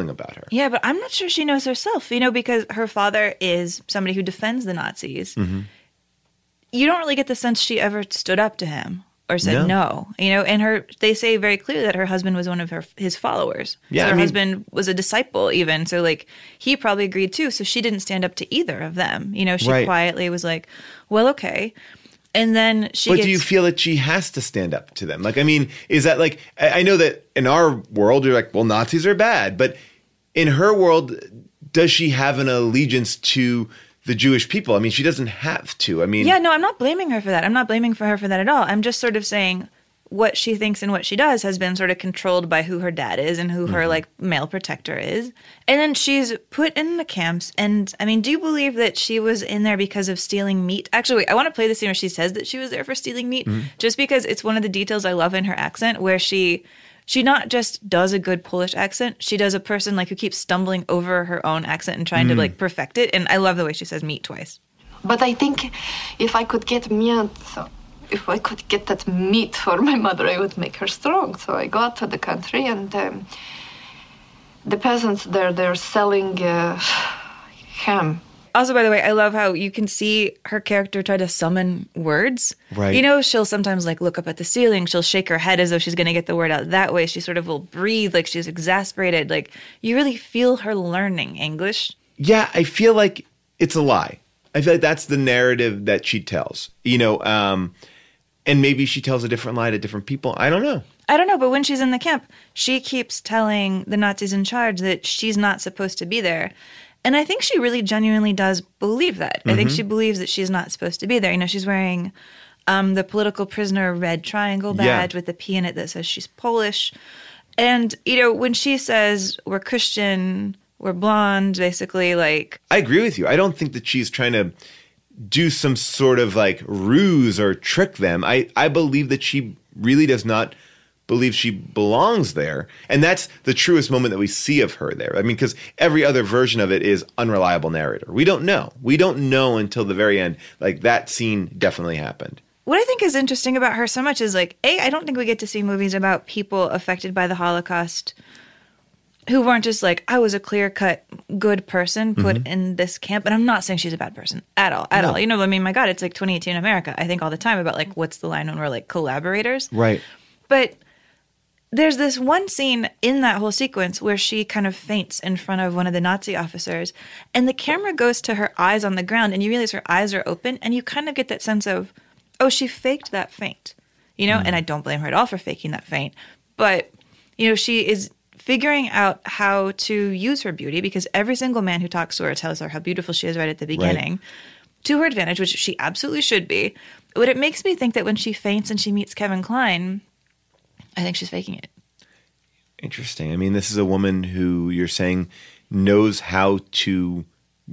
about her. Yeah, but I'm not sure she knows herself, you know, because her father is somebody who defends the Nazis. Mm-hmm. You don't really get the sense she ever stood up to him or said no, you know, and they say very clearly that her husband was one of his followers. Yeah, so her husband was a disciple even, so like he probably agreed too, so she didn't stand up to either of them. You know, she right. quietly was like, well, okay. And then she But do you feel that she has to stand up to them? Like, I mean, is that like, I know that in our world, you're like, well, Nazis are bad. But in her world, does she have an allegiance to the Jewish people? I mean, she doesn't have to. I mean. Yeah, no, I'm not blaming her for that. I'm not blaming her for that at all. I'm just sort of saying what she thinks and what she does has been sort of controlled by who her dad is and who mm-hmm. her like male protector is. And then she's put in the camps. And I mean, do you believe that she was in there because of stealing meat? Actually, wait, I want to play the scene where she says that she was there for stealing meat mm-hmm. just because it's one of the details I love in her accent where she not just does a good Polish accent. She does a person like who keeps stumbling over her own accent and trying mm-hmm. to like perfect it. And I love the way she says meat twice. But I think if I could get meat... If I could get that meat for my mother, I would make her strong. So I go out to the country, and the peasants there—they're selling ham. Also, by the way, I love how you can see her character try to summon words. Right. You know, she'll sometimes like look up at the ceiling. She'll shake her head as though she's going to get the word out that way. She sort of will breathe like she's exasperated. Like you really feel her learning English. Yeah, I feel like it's a lie. I feel like that's the narrative that she tells. You know. And maybe she tells a different lie to different people. I don't know. But when she's in the camp, she keeps telling the Nazis in charge that she's not supposed to be there. And I think she really genuinely does believe that. Mm-hmm. I think she believes that she's not supposed to be there. You know, she's wearing the political prisoner red triangle badge with the P in it that says she's Polish. And, you know, when she says we're Christian, we're blonde, basically, like... I agree with you. I don't think that she's trying to do some sort of like ruse or trick them. I believe that she really does not believes she belongs there. And that's the truest moment that we see of her there. I mean, because every other version of it is unreliable narrator. We don't know. We don't know until the very end. Like, that scene definitely happened. What I think is interesting about her so much is, like, A, I don't think we get to see movies about people affected by the Holocaust who weren't just like, I was a clear-cut good person put in this camp. And I'm not saying she's a bad person at all, at all. You know, I mean, my God, it's like 2018 America. I think all the time about, like, what's the line when we're, like, collaborators? Right. But there's this one scene in that whole sequence where she kind of faints in front of one of the Nazi officers, and the camera goes to her eyes on the ground, and you realize her eyes are open, and you kind of get that sense of, oh, she faked that faint, you know? And I don't blame her at all for faking that faint. But, you know, she is figuring out how to use her beauty, because every single man who talks to her tells her how beautiful she is right at the beginning, to her advantage, which she absolutely should be. But it makes me think that when she faints and she meets Kevin Klein, I think she's faking it. Interesting. I mean, this is a woman who you're saying knows how to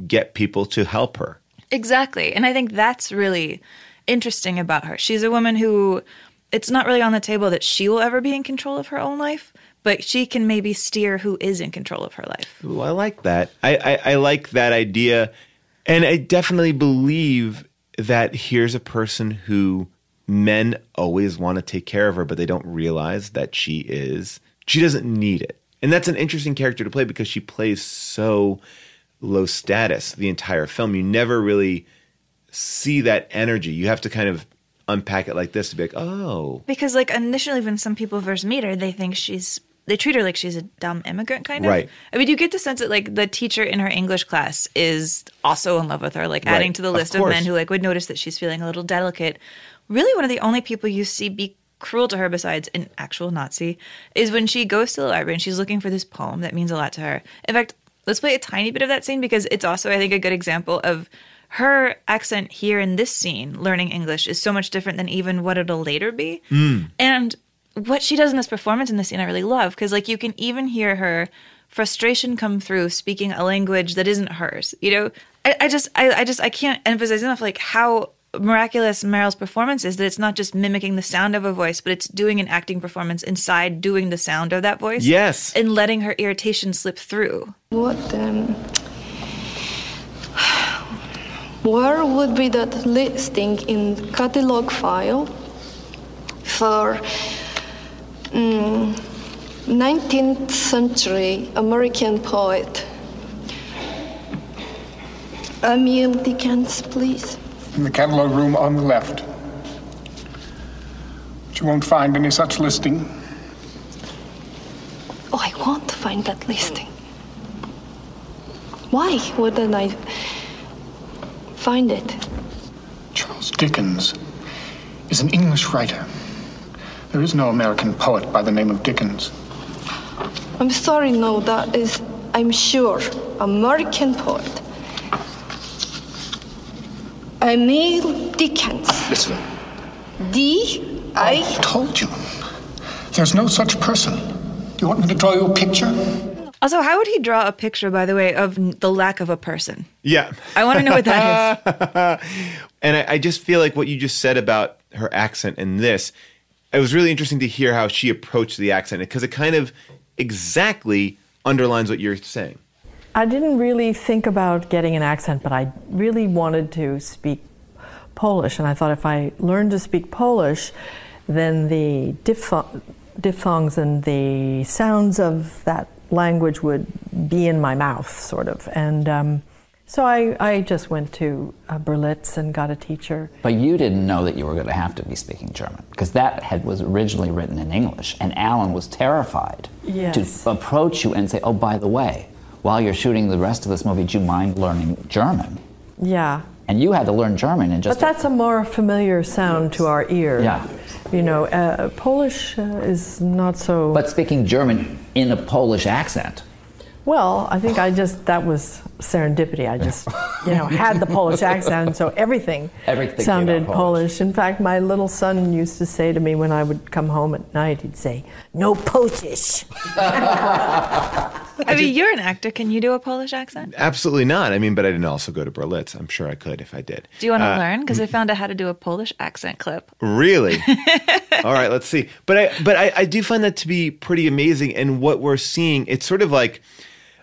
get people to help her. Exactly. And I think that's really interesting about her. She's a woman who, it's not really on the table that she will ever be in control of her own life, but she can maybe steer who is in control of her life. Ooh, I like that. I like that idea. And I definitely believe that here's a person who men always want to take care of her, but they don't realize that she doesn't need it. And that's an interesting character to play because she plays so low status the entire film. You never really see that energy. You have to kind of unpack it like this to be like, oh. Because, like, initially when some people first meet her, they think they treat her like she's a dumb immigrant, kind of. Right. I mean, you get the sense that, like, the teacher in her English class is also in love with her, like, adding to the list of men who, like, would notice that she's feeling a little delicate. Really, one of the only people you see be cruel to her besides an actual Nazi is when she goes to the library and she's looking for this poem that means a lot to her. In fact, let's play a tiny bit of that scene because it's also, I think, a good example of her accent here in this scene, learning English, is so much different than even what it'll later be. And what she does in this performance in this scene I really love because, like, you can even hear her frustration come through speaking a language that isn't hers. You know, I can't emphasize enough, like, how miraculous Meryl's performance is, that it's not just mimicking the sound of a voice, but it's doing an acting performance inside doing the sound of that voice. Yes. And letting her irritation slip through. Where would be that listing in catalog file for 19th century American poet? Emil Dickens, please. In the catalog room on the left. But you won't find any such listing. Oh, I want to find that listing. Why wouldn't I find it? Charles Dickens is an English writer. There is no American poet by the name of Dickens. I'm sorry, no, that is, I'm sure, American poet. Emil Dickens. Listen. I told you. There's no such person. Do you want me to draw you a picture? Also, how would he draw a picture, by the way, of the lack of a person? Yeah. I want to know what that is. And I just feel like what you just said about her accent in this, it was really interesting to hear how she approached the accent because it kind of exactly underlines what you're saying. I didn't really think about getting an accent, but I really wanted to speak Polish. And I thought if I learned to speak Polish, then the diphthongs and the sounds of that language would be in my mouth, sort of. And so I just went to Berlitz and got a teacher. But you didn't know that you were going to have to be speaking German, because that was originally written in English. And Alan was terrified to approach you and say, oh, by the way, while you're shooting the rest of this movie, do you mind learning German? Yeah. And you had to learn German and just... But that's a more familiar sound to our ear. Yeah. You know, Polish is not so... But speaking German in a Polish accent. Well, I think that was serendipity. I just, had the Polish accent, so everything sounded Polish. In fact, my little son used to say to me when I would come home at night, he'd say, no Polish. I mean, you're an actor. Can you do a Polish accent? Absolutely not. I mean, but I didn't also go to Berlitz. I'm sure I could if I did. Do you want to learn? Because I found out how to do a Polish accent clip. Really? All right, let's see. But I do find that to be pretty amazing. And what we're seeing, it's sort of like,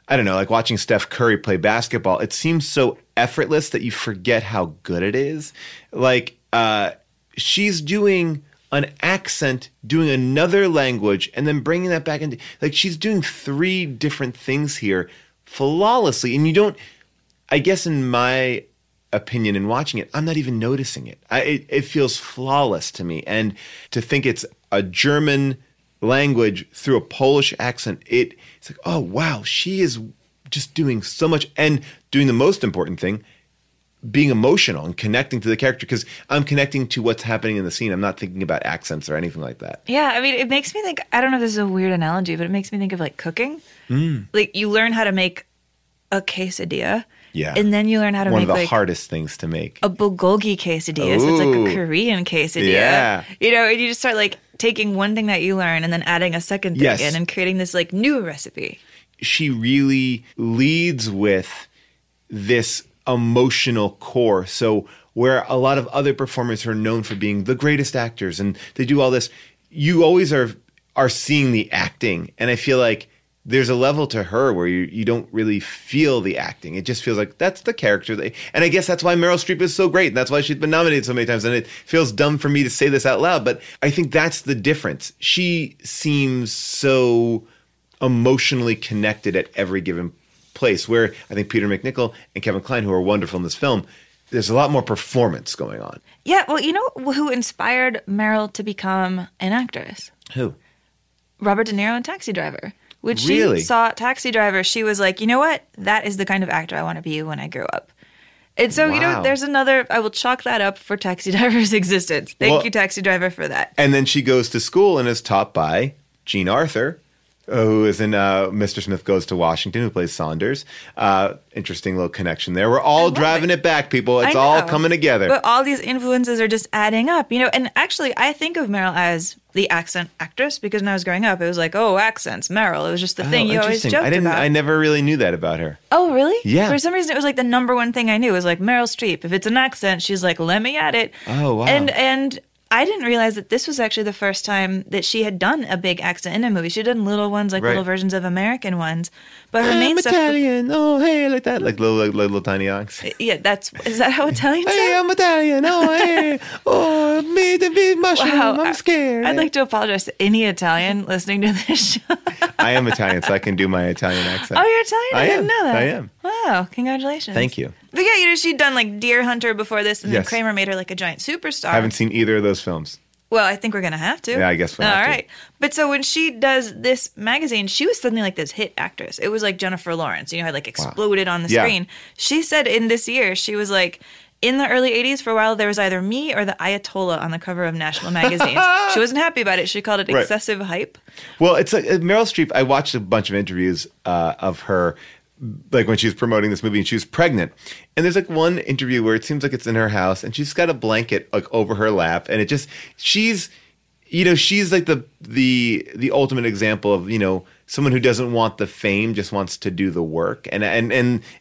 I don't know, like watching Steph Curry play basketball. It seems so effortless that you forget how good it is. Like, she's doing an accent, doing another language, and then bringing that back into, like, she's doing three different things here flawlessly. And you don't, I guess in my opinion in watching it, I'm not even noticing it. It feels flawless to me. And to think it's a German language through a Polish accent, it's like, oh, wow, she is just doing so much and doing the most important thing, being emotional and connecting to the character, because I'm connecting to what's happening in the scene. I'm not thinking about accents or anything like that. Yeah, I mean, it makes me think, I don't know if this is a weird analogy, but it makes me think of like cooking. Mm. Like you learn how to make a quesadilla. Yeah. And then you learn how to make one of the hardest things to make. A bulgogi quesadilla. Ooh. So it's like a Korean quesadilla. Yeah. You know, and you just start like taking one thing that you learn and then adding a second thing in and creating this like new recipe. She really leads with this emotional core. So where a lot of other performers are known for being the greatest actors and they do all this, you always are seeing the acting. And I feel like there's a level to her where you don't really feel the acting. It just feels like that's the character. And I guess that's why Meryl Streep is so great. And that's why she's been nominated so many times. And it feels dumb for me to say this out loud, but I think that's the difference. She seems so emotionally connected at every given place, where I think Peter MacNicol and Kevin Klein, who are wonderful in this film, there's a lot more performance going on. Yeah, well, you know who inspired Meryl to become an actress? Who? Robert De Niro in Taxi Driver. Which really? She saw Taxi Driver, she was like, you know what? That is the kind of actor I want to be when I grow up. And so, wow. You know, there's another, I will chalk that up for Taxi Driver's existence. Thank you, Taxi Driver, for that. And then she goes to school and is taught by Jean Arthur, who is in Mr. Smith Goes to Washington, who plays Saunders. Interesting little connection there. We're all driving it back, people. It's all coming together. But all these influences are just adding up, you know. And actually, I think of Meryl as the accent actress because when I was growing up, it was like, oh, accents, Meryl. It was just the thing you always joked about. I never really knew that about her. Oh, really? Yeah. For some reason, it was like the number one thing I knew. It was like, Meryl Streep, if it's an accent, she's like, let me at it. Oh, wow. And I didn't realize that this was actually the first time that she had done a big accent in a movie. She'd done little ones, like little versions of American ones. But her main stuff... I'm Italian. Oh, hey, like that. Like little tiny ox. Yeah, is that how Italians say? Hey, I'm Italian. Oh, hey. Oh, meat mushroom. Wow. I'm scared. I'd like to apologize to any Italian listening to this show. I am Italian, so I can do my Italian accent. Oh, you're Italian? I didn't know that. I am. Wow. Congratulations. Thank you. But yeah, you know, she'd done like Deer Hunter before this, and then Kramer made her like a giant superstar. I haven't seen either of those films. Well, I think we're going to have to. Yeah, I guess we'll have to. All right. But so when she does this magazine, she was suddenly like this hit actress. It was like Jennifer Lawrence, you know, had like exploded on the screen. She said in this year, she was like, in the early 80s, for a while, there was either me or the Ayatollah on the cover of national magazines. She wasn't happy about it. She called it excessive hype. Well, it's like Meryl Streep, I watched a bunch of interviews of her, like when she was promoting this movie and she was pregnant. And there's like one interview where it seems like it's in her house and she's got a blanket like over her lap. And it just, she's, you know, she's like the ultimate example of, you know, someone who doesn't want the fame, just wants to do the work. And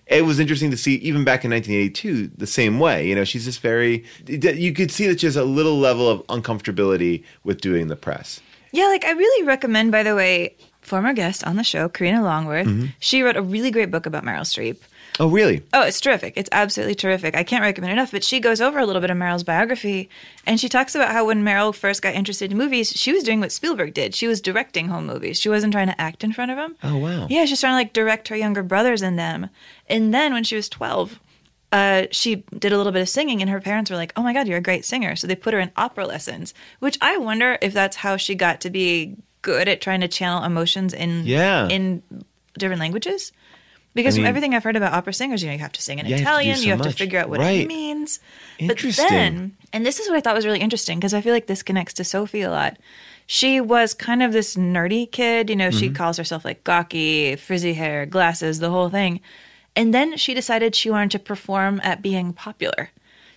it was interesting to see even back in 1982, the same way, you know, she's just very, you could see that she has a little level of uncomfortability with doing the press. Yeah. Like I really recommend, by the way, former guest on the show, Karina Longworth. Mm-hmm. She wrote a really great book about Meryl Streep. Oh, really? Oh, it's terrific. It's absolutely terrific. I can't recommend it enough, but she goes over a little bit of Meryl's biography, and she talks about how when Meryl first got interested in movies, she was doing what Spielberg did. She was directing home movies. She wasn't trying to act in front of him. Oh, wow. Yeah, she was trying to, like, direct her younger brothers in them. And then when she was 12, she did a little bit of singing, and her parents were like, oh, my God, you're a great singer. So they put her in opera lessons, which I wonder if that's how she got to be good at trying to channel emotions in different languages. Because from everything I've heard about opera singers, you know, you have to sing in Italian, you have to figure out what it means. Interesting. But then, and this is what I thought was really interesting, because I feel like this connects to Sophie a lot. She was kind of this nerdy kid, you know, mm-hmm. She calls herself like gawky, frizzy hair, glasses, the whole thing. And then she decided she wanted to perform at being popular.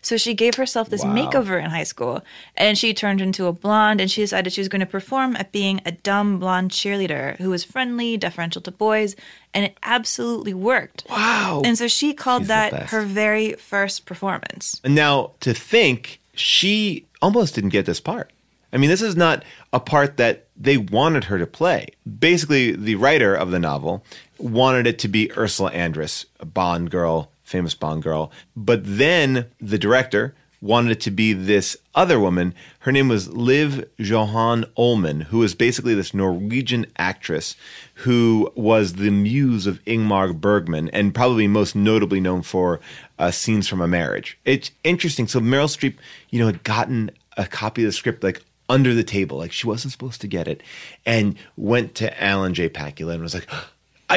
So she gave herself this makeover in high school, and she turned into a blonde, and she decided she was going to perform at being a dumb blonde cheerleader who was friendly, deferential to boys, and it absolutely worked. Wow. And so she called that her very first performance. And now to think, she almost didn't get this part. I mean, this is not a part that they wanted her to play. Basically, the writer of the novel wanted it to be Ursula Andress, a Bond girl, famous Bond girl. But then the director wanted it to be this other woman. Her name was Liv Johan Ullmann, who was basically this Norwegian actress who was the muse of Ingmar Bergman and probably most notably known for Scenes from a Marriage. It's interesting. So Meryl Streep, you know, had gotten a copy of the script like under the table, like she wasn't supposed to get it, and went to Alan J. Pakula and was like,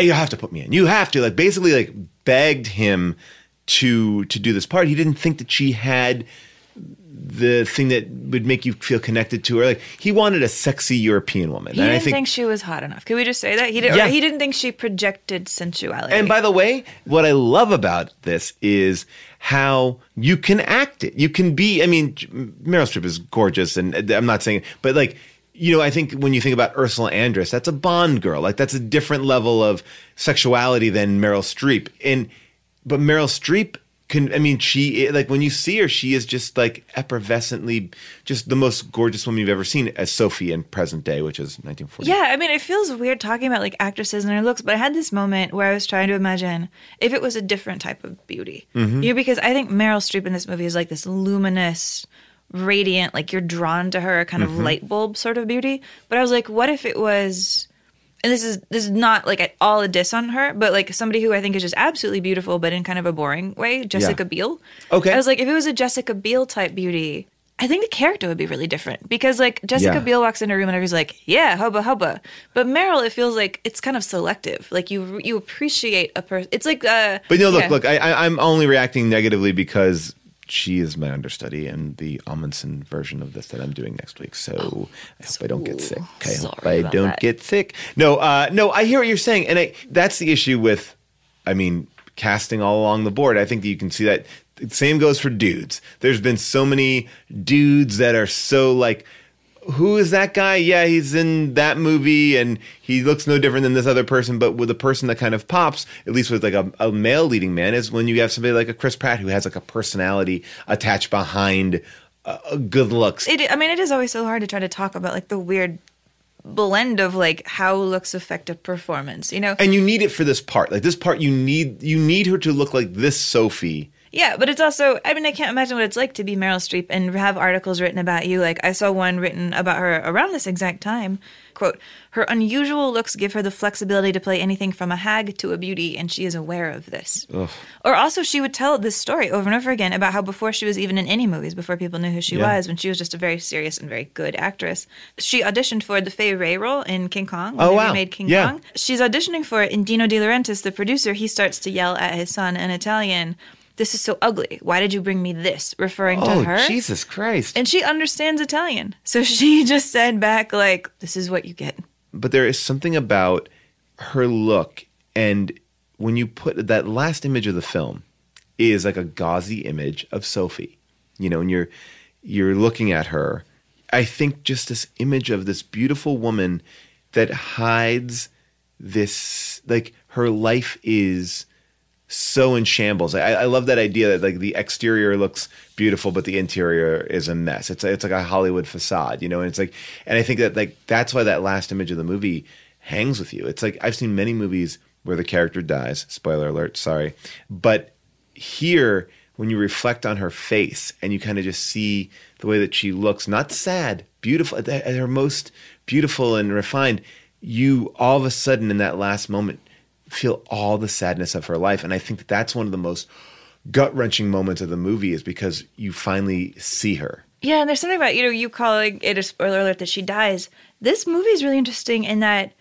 you have to put me in. You have to. Like basically like begged him to do this part. He didn't think that she had the thing that would make you feel connected to her. Like he wanted a sexy European woman. He didn't think she was hot enough. Can we just say that? He didn't think she projected sensuality. And by the way, what I love about this is how you can act it. You can be, I mean, Meryl Streep is gorgeous, and I'm not saying, but like, you know, I think when you think about Ursula Andress, that's a Bond girl. Like that's a different level of sexuality than Meryl Streep. But Meryl Streep she, like, when you see her, she is just, like, effervescently just the most gorgeous woman you've ever seen as Sophie in present day, which is 1940. Yeah, I mean, it feels weird talking about, like, actresses and their looks, but I had this moment where I was trying to imagine if it was a different type of beauty. Mm-hmm. You know, because I think Meryl Streep in this movie is, like, this luminous, radiant, like, you're drawn to her kind of light bulb sort of beauty. But I was like, what if it was... And this is not like at all a diss on her, but like somebody who I think is just absolutely beautiful, but in kind of a boring way, Jessica Biel. Okay. I was like, if it was a Jessica Biel type beauty, I think the character would be really different, because like Jessica Biel walks in a room and everybody's like, yeah, hubba hubba. But Meryl, it feels like it's kind of selective. Like you appreciate a person. It's like but no, look, I'm only reacting negatively because she is my understudy in the Amundsen version of this that I'm doing next week. So I hope I don't get sick. Okay, get sick. No, I hear what you're saying. And that's the issue with, I mean, casting all along the board. I think that you can see that. Same goes for dudes. There's been so many dudes that are so like, who is that guy? Yeah, he's in that movie and he looks no different than this other person. But with a person that kind of pops, at least with like a male leading man, is when you have somebody like a Chris Pratt who has like a personality attached behind good looks. It is always so hard to try to talk about like the weird blend of like how looks affect a performance, you know? And you need it for this part. Like this part, you need her to look like this Sophie. Yeah, but it's also, I mean, I can't imagine what it's like to be Meryl Streep and have articles written about you. Like, I saw one written about her around this exact time. Quote, her unusual looks give her the flexibility to play anything from a hag to a beauty, and she is aware of this. Ugh. Or also, she would tell this story over and over again about how before she was even in any movies, before people knew who she was, when she was just a very serious and very good actress. She auditioned for the Fay Wray role in King Kong. Oh, wow. She made King Kong. She's auditioning for it, and Dino De Laurentiis, the producer, he starts to yell at his son, an Italian, "This is so ugly. Why did you bring me this?" referring to her. Oh, Jesus Christ. And she understands Italian. So she just said back like, this is what you get. But there is something about her look. And when you put that last image of the film is like a gauzy image of Sophie, you know, and you're looking at her. I think just this image of this beautiful woman that hides this, like her life is so in shambles. I love that idea that like the exterior looks beautiful, but the interior is a mess. It's like a Hollywood facade, you know. And it's like, and I think that like that's why that last image of the movie hangs with you. It's like I've seen many movies where the character dies. Spoiler alert, sorry. But here, when you reflect on her face and you kind of just see the way that she looks, not sad, beautiful, at her most beautiful and refined, you all of a sudden in that last moment feel all the sadness of her life. And I think that that's one of the most gut-wrenching moments of the movie, is because you finally see her. Yeah, and there's something about, you know, you calling it a spoiler alert that she dies. This movie is really interesting in that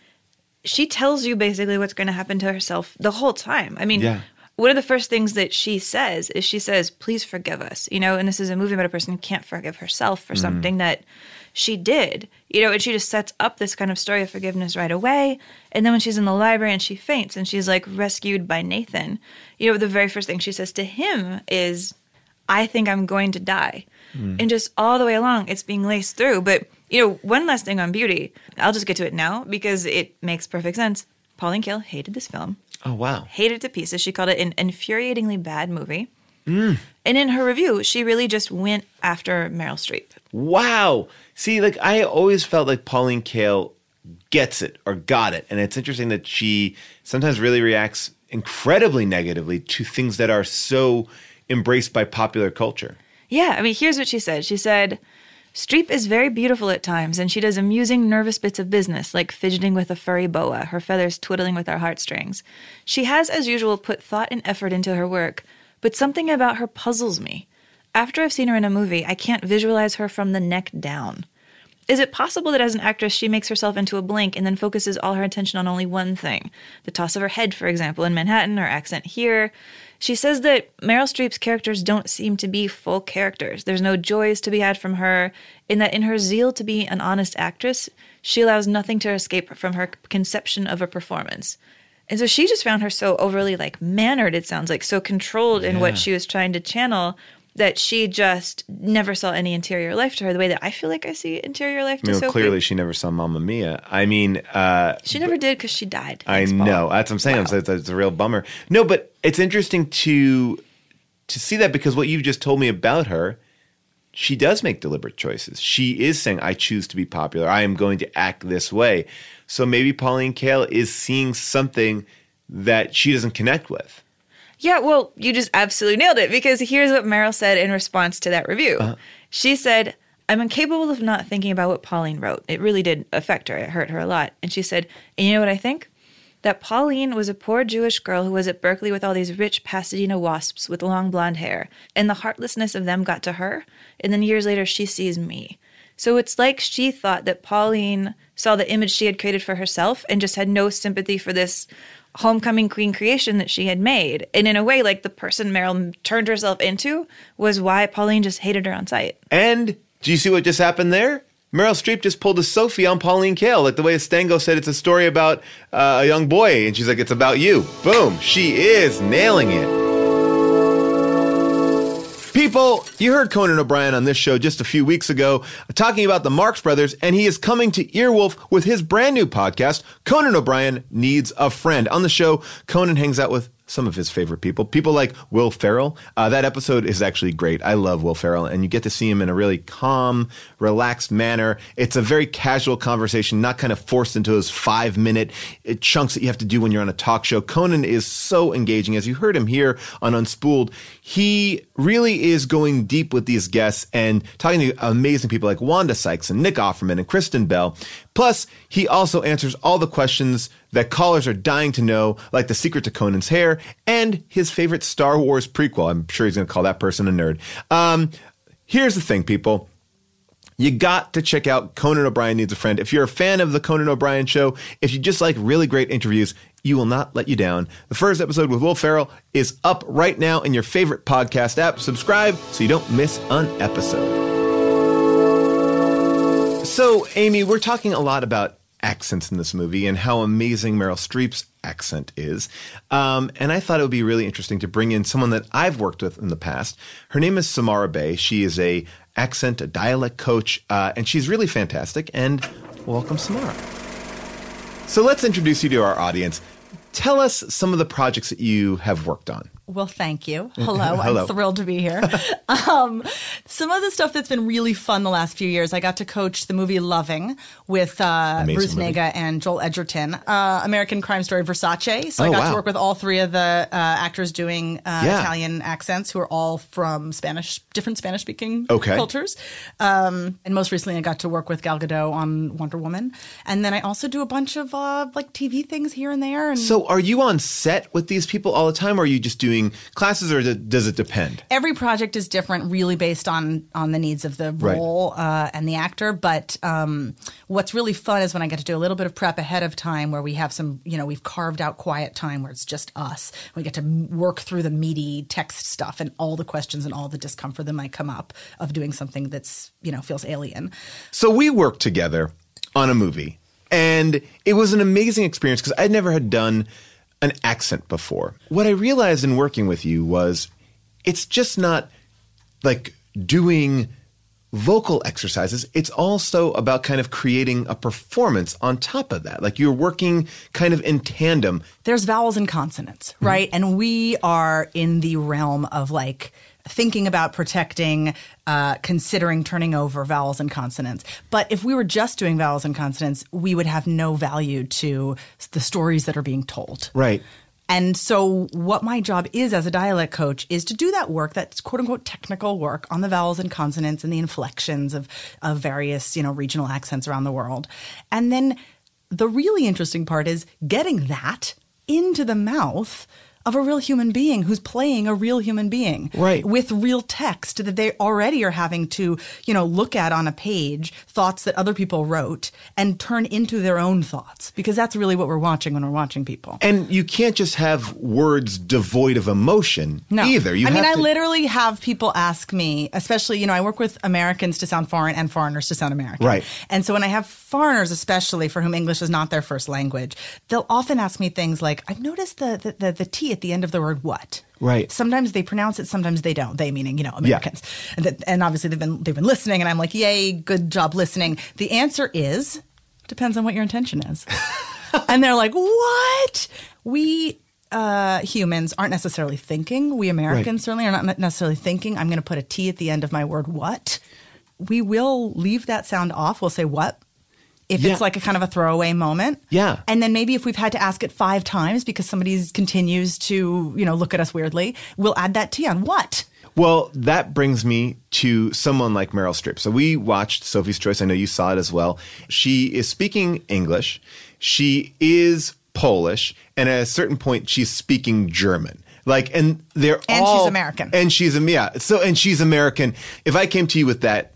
she tells you basically what's going to happen to herself the whole time. I mean, one of the first things that she says is she says, please forgive us, you know, and this is a movie about a person who can't forgive herself for something that she did, you know, and she just sets up this kind of story of forgiveness right away. And then when she's in the library and she faints and she's like rescued by Nathan, you know, the very first thing she says to him is, I think I'm going to die. And just all the way along, it's being laced through. But, you know, one last thing on beauty. I'll just get to it now because it makes perfect sense. Pauline Kael hated this film. Oh, wow. Hated it to pieces. She called it an infuriatingly bad movie. And in her review, she really just went after Meryl Streep. Wow. See, like, I always felt like Pauline Kael gets it or got it. And it's interesting that she sometimes really reacts incredibly negatively to things that are so embraced by popular culture. Yeah. I mean, here's what she said. She said, Streep is very beautiful at times, and she does amusing, nervous bits of business, like fidgeting with a furry boa, her feathers twiddling with our heartstrings. She has, as usual, put thought and effort into her work, but something about her puzzles me. After I've seen her in a movie, I can't visualize her from the neck down. Is it possible that as an actress, she makes herself into a blank and then focuses all her attention on only one thing? The toss of her head, for example, in Manhattan, or accent here. She says that Meryl Streep's characters don't seem to be full characters. There's no joys to be had from her, in that in her zeal to be an honest actress, she allows nothing to escape from her conception of a performance. And so she just found her so overly, like, mannered, it sounds like, so controlled in what she was trying to channel, that she just never saw any interior life to her, the way that I feel like I see interior life to Sophie. Clearly she never saw Mamma Mia. I mean... she never did because she died. I know. That's what I'm saying. Wow. It's a real bummer. No, but it's interesting to see that, because what you've just told me about her, she does make deliberate choices. She is saying, I choose to be popular. I am going to act this way. So maybe Pauline Kael is seeing something that she doesn't connect with. Yeah, well, you just absolutely nailed it, because here's what Meryl said in response to that review. She said, I'm incapable of not thinking about what Pauline wrote. It really did affect her. It hurt her a lot. And she said, and you know what I think? That Pauline was a poor Jewish girl who was at Berkeley with all these rich Pasadena wasps with long blonde hair, and the heartlessness of them got to her, and then years later she sees me. So it's like she thought that Pauline saw the image she had created for herself and just had no sympathy for this homecoming queen creation that she had made. And in a way, like, the person Meryl turned herself into was why Pauline just hated her on sight. And do you see what just happened there? Meryl Streep just pulled a Sophie on Pauline Kael, like the way Stingo said it's a story about a young boy, and she's like, it's about you. Boom. She is nailing it. People, you heard Conan O'Brien on this show just a few weeks ago talking about the Marx Brothers, and he is coming to Earwolf with his brand new podcast, Conan O'Brien Needs a Friend. On the show, Conan hangs out with some of his favorite people, people like Will Ferrell. That episode is actually great. I love Will Ferrell, and you get to see him in a really calm, relaxed manner. It's a very casual conversation, not kind of forced into those 5-minute chunks that you have to do when you're on a talk show. Conan is so engaging. As you heard him here on Unspooled, he really is going deep with these guests and talking to amazing people like Wanda Sykes and Nick Offerman and Kristen Bell. Plus, he also answers all the questions that callers are dying to know, like the secret to Conan's hair and his favorite Star Wars prequel. I'm sure he's going to call that person a nerd. Here's the thing, people. You got to check out Conan O'Brien Needs a Friend. If you're a fan of The Conan O'Brien Show, if you just like really great interviews, you will not let you down. The first episode with Will Ferrell is up right now in your favorite podcast app. Subscribe so you don't miss an episode. So, Amy, we're talking a lot about accents in this movie and how amazing Meryl Streep's accent is. And I thought it would be really interesting to bring in someone that I've worked with in the past. Her name is Samara Bay. She is a dialect coach, and she's really fantastic. And welcome, Samara. So let's introduce you to our audience. Tell us some of the projects that you have worked on. Well, thank you. Hello. I'm thrilled to be here. Some of the stuff that's been really fun the last few years, I got to coach the movie Loving with Bruce Nega and Joel Edgerton, American Crime Story Versace. So I got to work with all three of the actors doing Italian accents, who are all from different Spanish-speaking cultures. And most recently, I got to work with Gal Gadot on Wonder Woman. And then I also do a bunch of TV things here and there. And so are you on set with these people all the time, or are you just doing classes, or does it depend? Every project is different, really based on the needs of the role and the actor. But what's really fun is when I get to do a little bit of prep ahead of time, where we have some, we've carved out quiet time where it's just us. We get to work through the meaty text stuff and all the questions and all the discomfort that might come up of doing something that's, feels alien. So we worked together on a movie, and it was an amazing experience because I never had done an accent before. What I realized in working with you was it's just not like doing vocal exercises, it's also about kind of creating a performance on top of that. Like you're working kind of in tandem. There's vowels and consonants, right? Mm-hmm. And we are in the realm of like thinking about protecting, considering turning over vowels and consonants. But if we were just doing vowels and consonants, we would have no value to the stories that are being told. Right. And so what my job is as a dialect coach is to do that work, that quote-unquote technical work on the vowels and consonants and the inflections of various, you know, regional accents around the world. And then the really interesting part is getting that into the mouth of a real human being who's playing a real human being, right, with real text that they already are having to, you know, look at on a page, thoughts that other people wrote and turn into their own thoughts, because that's really what we're watching when we're watching people. And you can't just have words devoid of emotion either. I literally have people ask me, especially, you know, I work with Americans to sound foreign and foreigners to sound American. Right. And so when I have foreigners, especially for whom English is not their first language, they'll often ask me things like, I've noticed the T at the end of the word what. Right. Sometimes they pronounce it, sometimes they don't. They meaning, you know, Americans. Yeah. And obviously they've been listening, and I'm like, yay, good job listening. The answer is, depends on what your intention is. And they're like, what? We humans aren't necessarily thinking. We Americans certainly are not necessarily thinking, I'm going to put a T at the end of my word what. We will leave that sound off. We'll say what. If it's like a kind of a throwaway moment. Yeah. And then maybe if we've had to ask it 5 times because somebody continues to, you know, look at us weirdly, we'll add that T on what? Well, that brings me to someone like Meryl Streep. So we watched Sophie's Choice. I know you saw it as well. She is speaking English. She is Polish. And at a certain point, she's speaking German. Like, and they're and all... And she's American. And she's, and she's American. If I came to you with that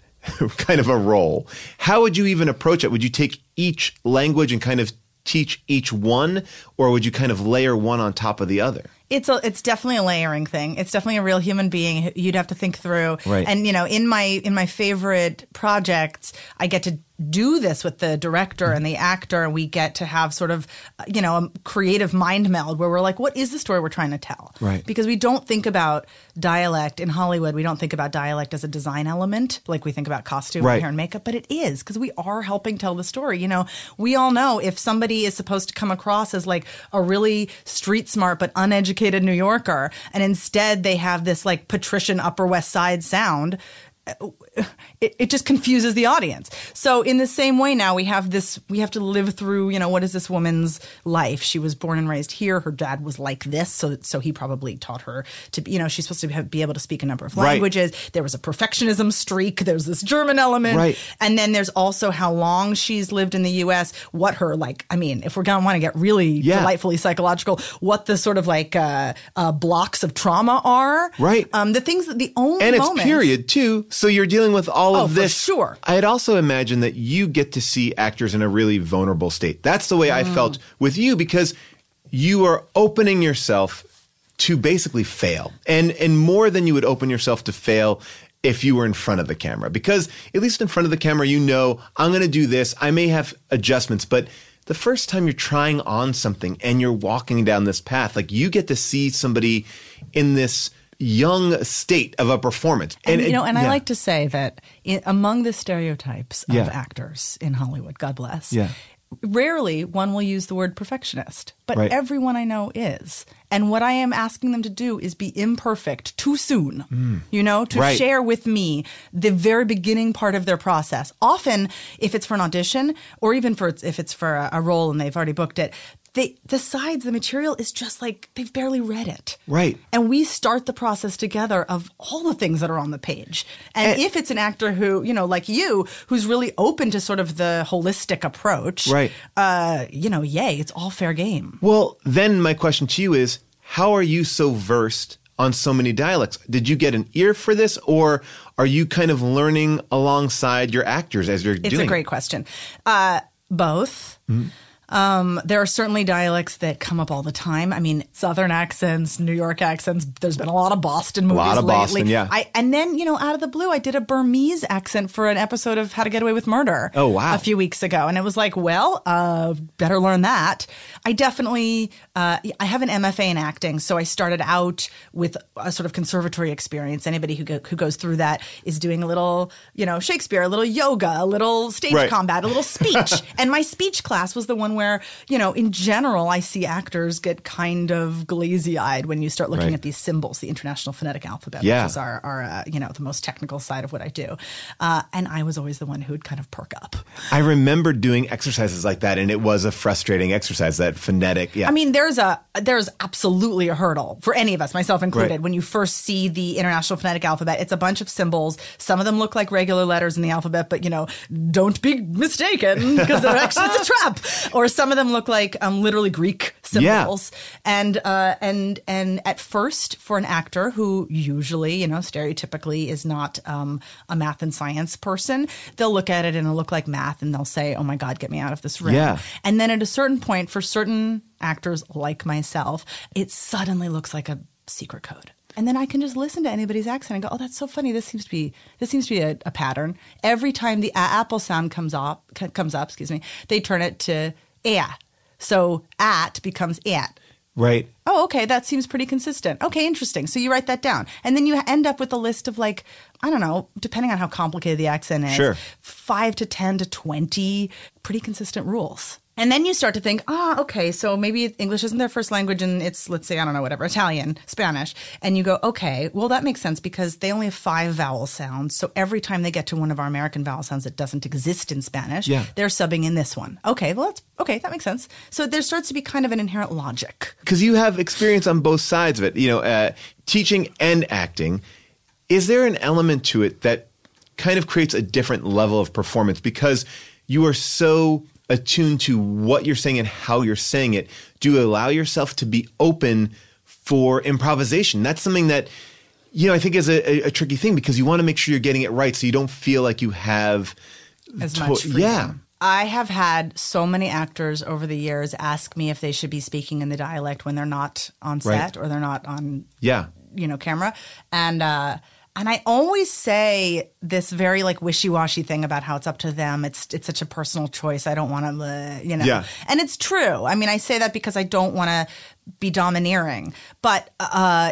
kind of a role, how would you even approach it? Would you take each language and kind of teach each one, or would you kind of layer one on top of the other? It's definitely a layering thing. It's definitely a real human being you'd have to think through. Right. And, you know, in my favorite projects, I get to do this with the director and the actor. We get to have sort of, you know, a creative mind meld where we're like, what is the story we're trying to tell? Right. Because we don't think about dialect in Hollywood. We don't think about dialect as a design element like we think about costume, right, and hair and makeup, but it is, because we are helping tell the story. You know, we all know if somebody is supposed to come across as like a really street smart but uneducated New Yorker, and instead they have this like patrician Upper West Side sound, it just confuses the audience. So in the same way now we have to live through, you know, what is this woman's life? She was born and raised here. Her dad was like this. So he probably taught her to, you know, she's supposed to be able to speak a number of languages. Right. There was a perfectionism streak. There's this German element. Right. And then there's also how long she's lived in the U.S., what her like, I mean, if we're going to want to get really delightfully psychological, what the sort of like blocks of trauma are. Right. The things that the only And moments, it's period too. So you're dealing with all of this. For sure. I'd also imagine that you get to see actors in a really vulnerable state. That's the way I felt with you, because you are opening yourself to basically fail, and more than you would open yourself to fail if you were in front of the camera, because at least in front of the camera, you know, I'm going to do this. I may have adjustments, but the first time you're trying on something and you're walking down this path, like you get to see somebody in this young state of a performance. And I like to say that among the stereotypes of actors in Hollywood, God bless, rarely one will use the word perfectionist, but everyone I know is. And what I am asking them to do is be imperfect too soon, you know, to share with me the very beginning part of their process. Often, if it's for an audition, or even if it's for a role and they've already booked it, the material is just like they've barely read it. Right. And we start the process together of all the things that are on the page. And if it's an actor who, you know, like you, who's really open to sort of the holistic approach, you know, yay, it's all fair game. Well, then my question to you is, how are you so versed on so many dialects? Did you get an ear for this, or are you kind of learning alongside your actors as you're doing it? It's a great question. Both. Mm-hmm. There are certainly dialects that come up all the time. I mean, Southern accents, New York accents. There's been a lot of Boston movies lately. A lot of Boston, yeah. And then, you know, out of the blue, I did a Burmese accent for an episode of How to Get Away with Murder. Oh, wow. A few weeks ago. And it was like, well, better learn that. I definitely, I have an MFA in acting. So I started out with a sort of conservatory experience. Anybody who goes through that is doing a little, you know, Shakespeare, a little yoga, a little stage combat, a little speech. And my speech class was the one where, you know, in general, I see actors get kind of glazy-eyed when you start looking at these symbols, the International Phonetic Alphabet, which is our you know, the most technical side of what I do. And I was always the one who would kind of perk up. I remember doing exercises like that, and it was a frustrating exercise, that phonetic. Yeah. I mean, there's absolutely a hurdle for any of us, myself included, when you first see the International Phonetic Alphabet. It's a bunch of symbols. Some of them look like regular letters in the alphabet, but, you know, don't be mistaken because they're actually it's a trap. Or some of them look like literally Greek symbols. Yeah. And at first, for an actor who usually, you know, stereotypically is not a math and science person, they'll look at it and it'll look like math and they'll say, oh, my God, get me out of this room. Yeah. And then at a certain point, for certain actors like myself, it suddenly looks like a secret code. And then I can just listen to anybody's accent and go, oh, that's so funny. This seems to be a pattern. Every time the apple sound comes up, they turn it to "at." So "at" becomes "at." Right. Oh, okay. That seems pretty consistent. Okay, interesting. So you write that down. And then you end up with a list of, like, I don't know, depending on how complicated the accent is, 5 to 10 to 20 pretty consistent rules. And then you start to think, okay, so maybe English isn't their first language and it's, let's say, I don't know, whatever, Italian, Spanish. And you go, okay, well, that makes sense because they only have 5 vowel sounds. So every time they get to one of our American vowel sounds that doesn't exist in Spanish, they're subbing in this one. Okay, well, that makes sense. So there starts to be kind of an inherent logic. Because you have experience on both sides of it, you know, teaching and acting. Is there an element to it that kind of creates a different level of performance because you are so attuned to what you're saying and how you're saying it? Do you allow yourself to be open for improvisation? That's something that, you know, I think is a tricky thing because you want to make sure you're getting it right so you don't feel like you have as much freedom. Yeah. I have had so many actors over the years ask me if they should be speaking in the dialect when they're not on set or they're not on you know, camera. And I always say this very, like, wishy-washy thing about how it's up to them. It's such a personal choice. I don't want to, you know. Yeah. And it's true. I mean, I say that because I don't want to be domineering. But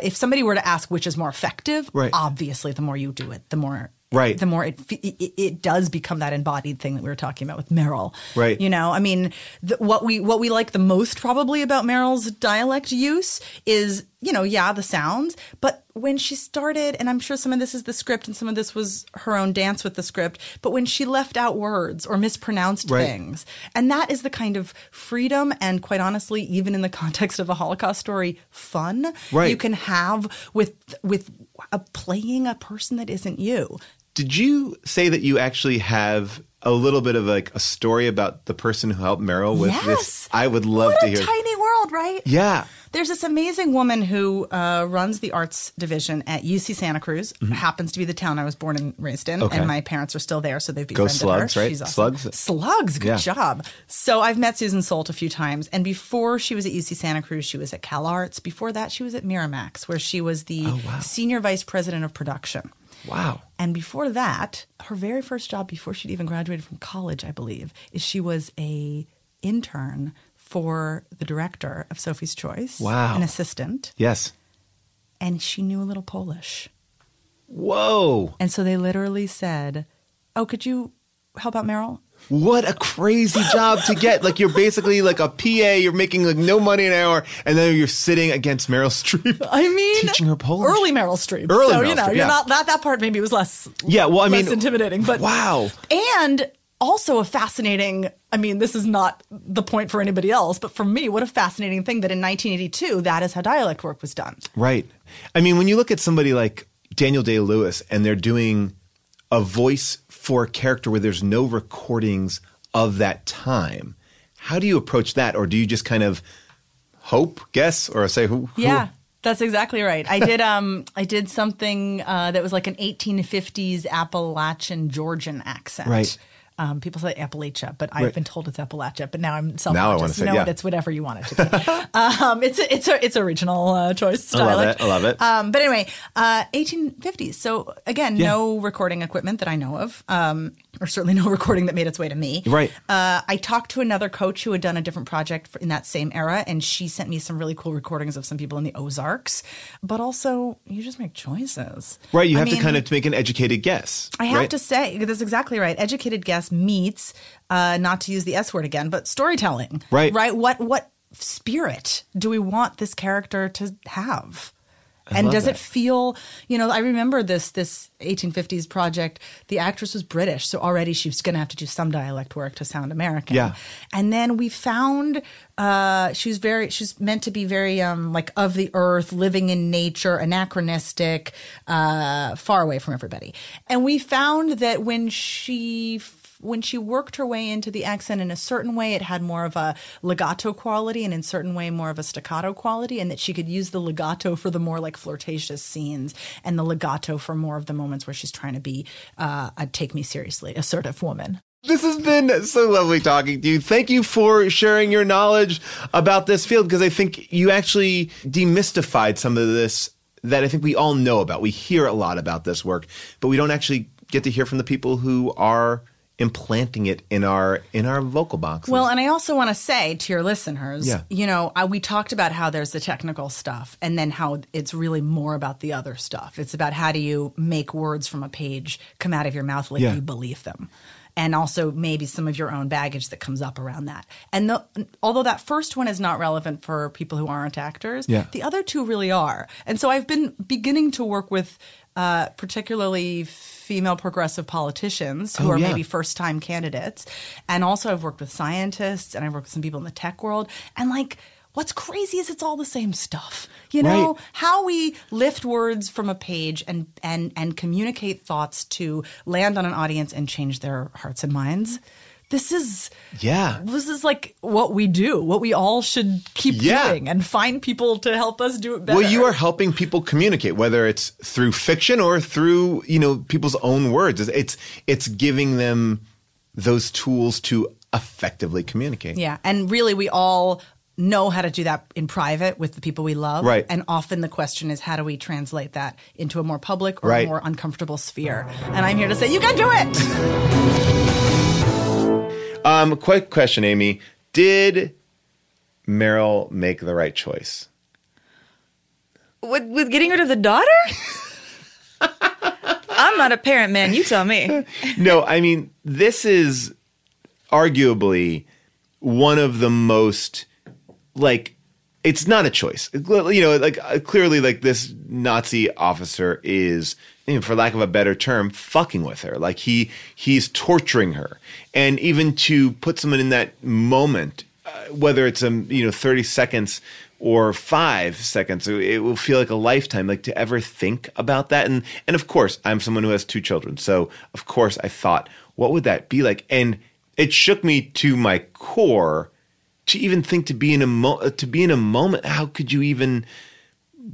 if somebody were to ask which is more effective, obviously the more you do it, the more it does become that embodied thing that we were talking about with Meryl. Right. You know, I mean, what we like the most probably about Meryl's dialect use is, you know, the sounds. But when she started, and I'm sure some of this is the script and some of this was her own dance with the script, but when she left out words or mispronounced things, and that is the kind of freedom and, quite honestly, even in the context of a Holocaust story, fun you can have with playing a person that isn't you. Did you say that you actually have a little bit of, like, a story about the person who helped Meryl with this? I would love to hear. What a tiny world, right? Yeah. There's this amazing woman who runs the arts division at UC Santa Cruz. Mm-hmm. Happens to be the town I was born and raised in, and my parents are still there, so they've befriended her. Right? She's awesome. Slugs, good job. So I've met Susan Solt a few times, and before she was at UC Santa Cruz, she was at CalArts. Before that, she was at Miramax, where she was the senior vice president of production. Wow. And before that, her very first job before she'd even graduated from college, I believe, is she was an intern for the director of Sophie's Choice. Wow. An assistant. Yes. And she knew a little Polish. Whoa. And so they literally said, oh, could you help out Meryl? What a crazy job to get. Like, you're basically like a PA. You're making, like, no money an hour. And then you're sitting against Meryl Streep. I mean, teaching her Polish. Early Meryl Streep. So, you know, you're not that part maybe was less, less intimidating. But wow. And also a fascinating, I mean, this is not the point for anybody else, but for me, what a fascinating thing that in 1982, that is how dialect work was done. Right. I mean, when you look at somebody like Daniel Day-Lewis and they're doing a voice for a character where there's no recordings of that time, how do you approach that? Or do you just kind of hope, guess, or say who? Yeah, that's exactly right. I did I did something that was like an 1850s Appalachian Georgian accent. Right. People say Appalachia, but I've been told it's Appalachia. But now I'm self-conscious. No, it's whatever you want it to be. It's original choice styling. I love it. But anyway, 1850s. So again, no recording equipment that I know of, or certainly no recording that made its way to me. Right. I talked to another coach who had done a different project in that same era, and she sent me some really cool recordings of some people in the Ozarks. But also, you just make choices. Right. You have to kind of make an educated guess. I have to say, that's exactly right. Educated guess. Meets, not to use the S word again, but storytelling. Right. Right. What spirit do we want this character to have? And does it feel, I remember this 1850s project, the actress was British. So already she was going to have to do some dialect work to sound American. Yeah. And then we found she's meant to be very like of the earth, living in nature, anachronistic, far away from everybody. And we found that when she worked her way into the accent in a certain way, it had more of a legato quality and in certain way more of a staccato quality, and that she could use the legato for the more like flirtatious scenes and the legato for more of the moments where she's trying to be a take me seriously assertive woman. This has been so lovely talking to you. Thank you for sharing your knowledge about this field, because I think you actually demystified some of this that I think we all know about. We hear a lot about this work, but we don't actually get to hear from the people who are implanting it in our vocal boxes. Well, and I also want to say to your listeners, we talked about how there's the technical stuff and then how it's really more about the other stuff. It's about how do you make words from a page come out of your mouth like you believe them. And also maybe some of your own baggage that comes up around that. And although that first one is not relevant for people who aren't actors, the other two really are. And so I've been beginning to work with particularly female progressive politicians who are maybe first-time candidates. And also I've worked with scientists, and I've worked with some people in the tech world. And like, what's crazy is it's all the same stuff. How we lift words from a page and communicate thoughts to land on an audience and change their hearts and minds. This is like what we do, what we all should keep doing, and find people to help us do it better. Well, you are helping people communicate, whether it's through fiction or through, people's own words. It's giving them those tools to effectively communicate. Yeah, and really we all know how to do that in private with the people we love. Right. And often the question is, how do we translate that into a more public or more uncomfortable sphere? And I'm here to say, you can do it! Quick question, Amy. Did Meryl make the right choice? With getting rid of the daughter? I'm not a parent, man. You tell me. No, I mean, this is arguably one of the most... like, it's not a choice. Clearly, like, this Nazi officer is, for lack of a better term, fucking with her. Like, he's torturing her. And even to put someone in that moment, whether it's, 30 seconds or 5 seconds, it will feel like a lifetime, like, to ever think about that. And of course, I'm someone who has 2 children. So, of course, I thought, what would that be like? And it shook me to my core to even think to be in a moment, how could you even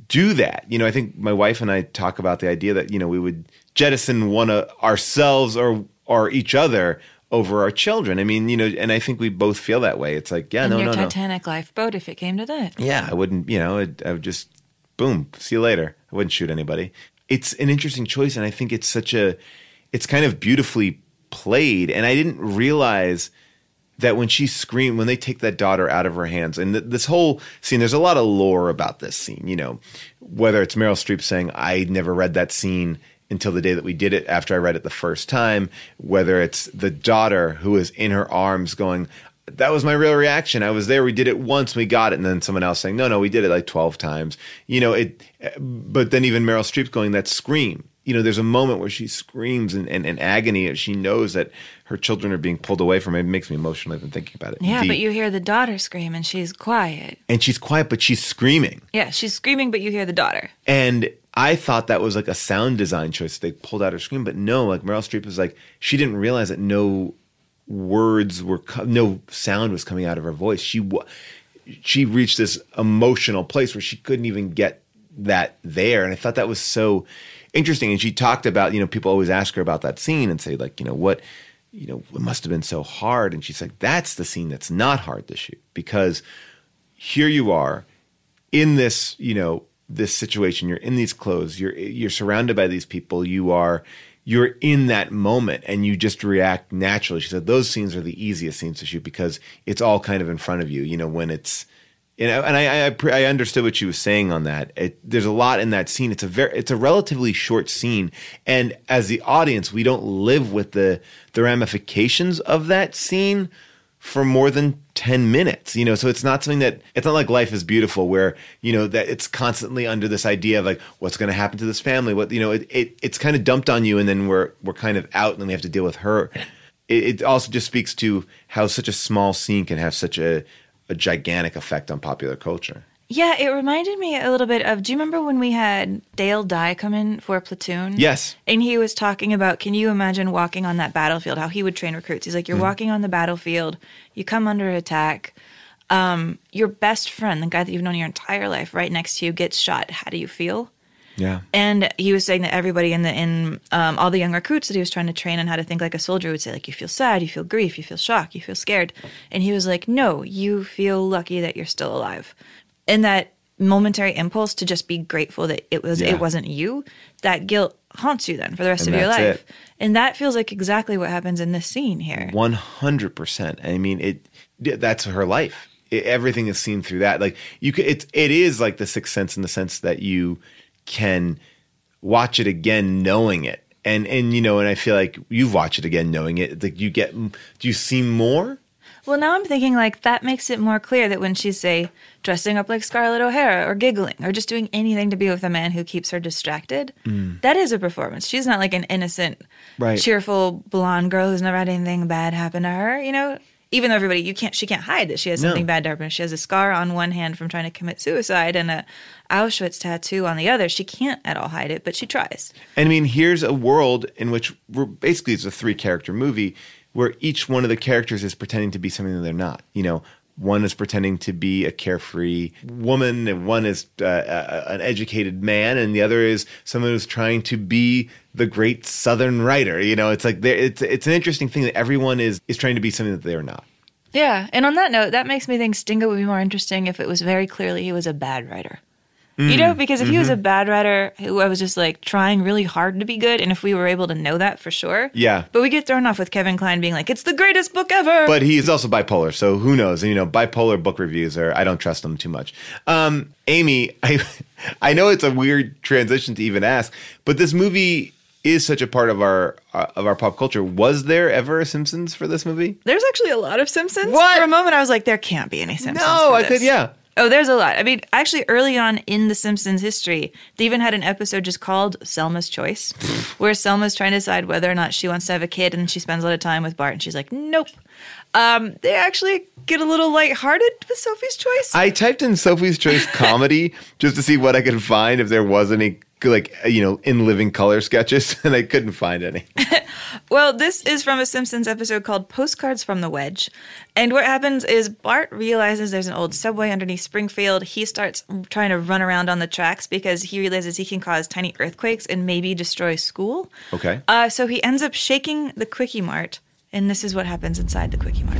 do that? I think my wife and I talk about the idea that, we would jettison ourselves or each other over our children. And I think we both feel that way. It's like, no. Titanic lifeboat, if it came to that. Yeah, I wouldn't, I would just, boom, see you later. I wouldn't shoot anybody. It's an interesting choice, and I think it's it's kind of beautifully played. And I didn't realize that when she screamed, when they take that daughter out of her hands, and this whole scene, there's a lot of lore about this scene, whether it's Meryl Streep saying, I never read that scene until the day that we did it after I read it the first time, whether it's the daughter who is in her arms going, that was my real reaction. I was there. We did it once. We got it. And then someone else saying, no, we did it like 12 times. But then even Meryl Streep going, that scream. There's a moment where she screams in agony as she knows that her children are being pulled away from it. It makes me emotional even thinking about it. Yeah, but you hear the daughter scream and she's quiet. And she's quiet, but she's screaming. Yeah, she's screaming, but you hear the daughter. And I thought that was like a sound design choice. They pulled out her scream, but no, like Meryl Streep was like, she didn't realize that no words were, no sound was coming out of her voice. She reached this emotional place where she couldn't even get that there. And I thought that was so interesting. And she talked about, people always ask her about that scene and say, like, what you know, it must have been so hard. And she's like, that's the scene that's not hard to shoot, because here you are in this, you know, this situation, you're in these clothes, you're surrounded by these people, you're in that moment and you just react naturally. She said those scenes are the easiest scenes to shoot because it's all kind of in front of you, you know, when it's, you know, and I understood what she was saying on that. There's a lot in that scene. It's a relatively short scene. And as the audience, we don't live with the ramifications of that scene for more than 10 minutes, you know, so it's not like Life is Beautiful where, you know, that it's constantly under this idea of like, what's going to happen to this family? What, you know, it's kind of dumped on you and then we're kind of out and then we have to deal with her. It also just speaks to how such a small scene can have such a gigantic effect on popular culture. Yeah, it reminded me a little bit of, do you remember when we had Dale Dye come in for Platoon? Yes. And he was talking about, can you imagine walking on that battlefield, how he would train recruits. He's like, you're walking on the battlefield, you come under attack, your best friend, the guy that you've known your entire life, right next to you gets shot. How do you feel? Yeah. And he was saying that everybody in all the young recruits that he was trying to train on how to think like a soldier would say, like, you feel sad, you feel grief, you feel shock, you feel scared. And he was like, no, you feel lucky that you're still alive. And that momentary impulse to just be grateful that it wasn't you, that guilt haunts you then for the rest of your life. It. And that feels like exactly what happens in this scene here. 100%. I mean, that's her life. Everything is seen through that. Like it is like The Sixth Sense in the sense that you can watch it again knowing it. And you know, and I feel like you watch it again knowing it. Like do you see more? Well, now I'm thinking, like, that makes it more clear that when she's, say, dressing up like Scarlett O'Hara or giggling or just doing anything to be with a man who keeps her distracted, that is a performance. She's not like an innocent, cheerful blonde girl who's never had anything bad happen to her, you know? Even though she can't hide that she has something bad to happen. She has a scar on one hand from trying to commit suicide and a Auschwitz tattoo on the other. She can't at all hide it, but she tries. And, I mean, here's a world in which basically it's a three-character movie where each one of the characters is pretending to be something that they're not. You know, one is pretending to be a carefree woman, and one is an educated man, and the other is someone who's trying to be the great Southern writer. You know, it's like it's an interesting thing that everyone is trying to be something that they are not. Yeah, and on that note, that makes me think Stingo would be more interesting if it was very clearly he was a bad writer. You know, because if he was a bad writer who I was just like trying really hard to be good, and if we were able to know that for sure. Yeah. But we get thrown off with Kevin Klein being like, it's the greatest book ever. But he's also bipolar, so who knows? And, you know, bipolar book reviews are, I don't trust them too much. Amy, I know it's a weird transition to even ask, but this movie is such a part of our pop culture. Was there ever a Simpsons for this movie? There's actually a lot of Simpsons. What? For a moment I was like, there can't be any Simpsons. No, for this. Oh, there's a lot. I mean, actually, early on in The Simpsons history, they even had an episode just called Selma's Choice, where Selma's trying to decide whether or not she wants to have a kid, and she spends a lot of time with Bart, and she's like, nope. They actually get a little lighthearted with Sophie's Choice. I typed in Sophie's Choice comedy just to see what I could find, if there was any, like, you know, in living color sketches, and I couldn't find any. Well, this is from a Simpsons episode called Postcards from the Wedge. And what happens is Bart realizes there's an old subway underneath Springfield. He starts trying to run around on the tracks because he realizes he can cause tiny earthquakes and maybe destroy school. Okay. So he ends up shaking the Quickie Mart. And this is what happens inside the Quickie Mart.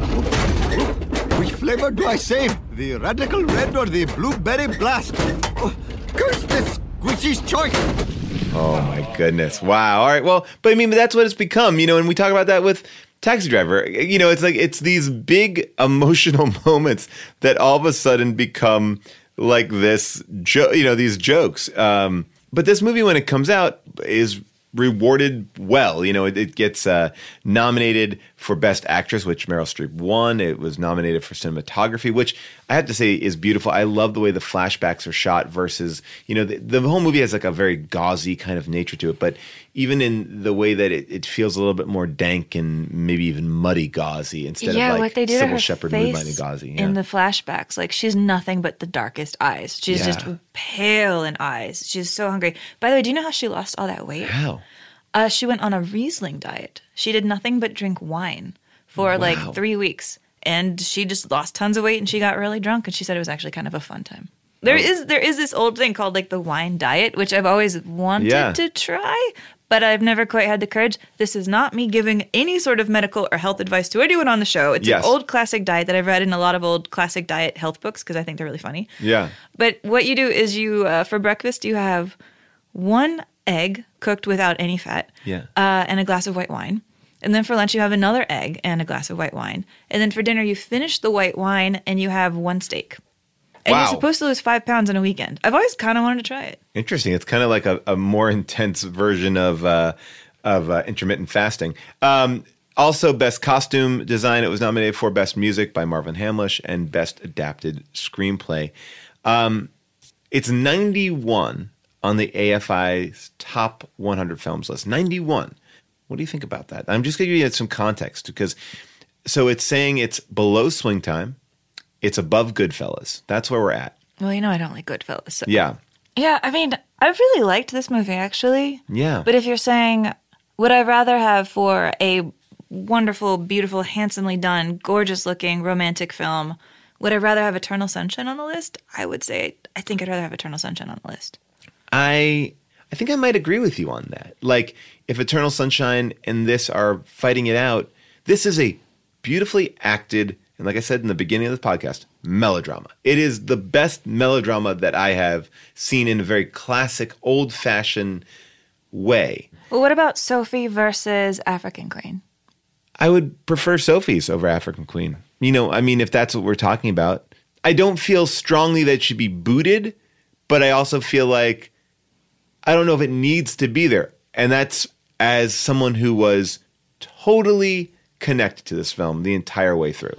Which flavor do I save? The Radical Red or the Blueberry Blast? Oh, curse this Squishy's Choice! Oh, my goodness. Wow. All right. Well, but I mean, that's what it's become, you know, and we talk about that with Taxi Driver. You know, it's like it's these big emotional moments that all of a sudden become like this, you know, these jokes. But this movie, when it comes out, is rewarded well. You know, it gets nominated for Best Actress, which Meryl Streep won. It was nominated for cinematography, which I have to say is beautiful. I love the way the flashbacks are shot versus, you know, the whole movie has like a very gauzy kind of nature to it. But even in the way that it feels a little bit more dank and maybe even muddy gauzy instead of like Sybil Shepherd moonlighting gauzy. Yeah. In the flashbacks, like she's nothing but the darkest eyes. She's just pale in eyes. She's so hungry. By the way, do you know how she lost all that weight? How? She went on a Riesling diet. She did nothing but drink wine for like 3 weeks. And she just lost tons of weight and she got really drunk. And she said it was actually kind of a fun time. There is this old thing called like the wine diet, which I've always wanted to try. but I've never quite had the courage. This is not me giving any sort of medical or health advice to anyone on the show. It's an old classic diet that I've read in a lot of old classic diet health books because I think they're really funny. Yeah. But what you do is you, for breakfast, you have one egg cooked without any fat and a glass of white wine. And then for lunch, you have another egg and a glass of white wine. And then for dinner, you finish the white wine and you have one steak. And you're supposed to lose 5 pounds in a weekend. I've always kind of wanted to try it. Interesting. It's kind of like a more intense version of intermittent fasting. Also, Best Costume Design. It was nominated for Best Music by Marvin Hamlisch and Best Adapted Screenplay. It's 91 on the AFI's top 100 films list. 91. What do you think about that? I'm just going to give you some context because so it's saying it's below Swing Time. It's above Goodfellas. That's where we're at. Well, you know I don't like Goodfellas. So. Yeah. Yeah, I mean, I really liked this movie, actually. Yeah. But if you're saying, would I rather have for a wonderful, beautiful, handsomely done, gorgeous-looking romantic film, would I rather have Eternal Sunshine on the list? I would say I think I'd rather have Eternal Sunshine on the list. I think I might agree with you on that. Like, if Eternal Sunshine and this are fighting it out, this is a beautifully acted, and like I said in the beginning of the podcast, melodrama. It is the best melodrama that I have seen in a very classic, old-fashioned way. Well, what about Sophie versus African Queen? I would prefer Sophie's over African Queen. You know, I mean, if that's what we're talking about. I don't feel strongly that it should be booted, but I also feel like I don't know if it needs to be there. And that's as someone who was totally connected to this film the entire way through.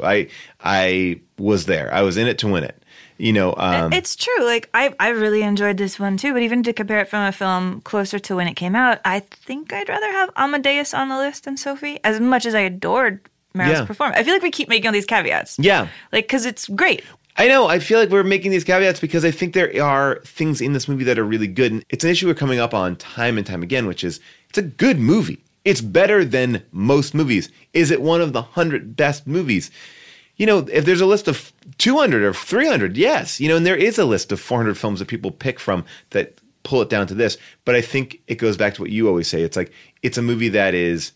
I was there. I was in it to win it. You know, it's true. Like I really enjoyed this one too. But even to compare it from a film closer to when it came out, I think I'd rather have Amadeus on the list than Sophie. As much as I adored Meryl's performance, I feel like we keep making all these caveats. Yeah, like because it's great. I know. I feel like we're making these caveats because I think there are things in this movie that are really good. And it's an issue we're coming up on time and time again, which is it's a good movie. It's better than most movies. Is it one of the 100 best movies? You know, if there's a list of 200 or 300, yes. You know, and there is a list of 400 films that people pick from that pull it down to this. But I think it goes back to what you always say. It's like, it's a movie that is...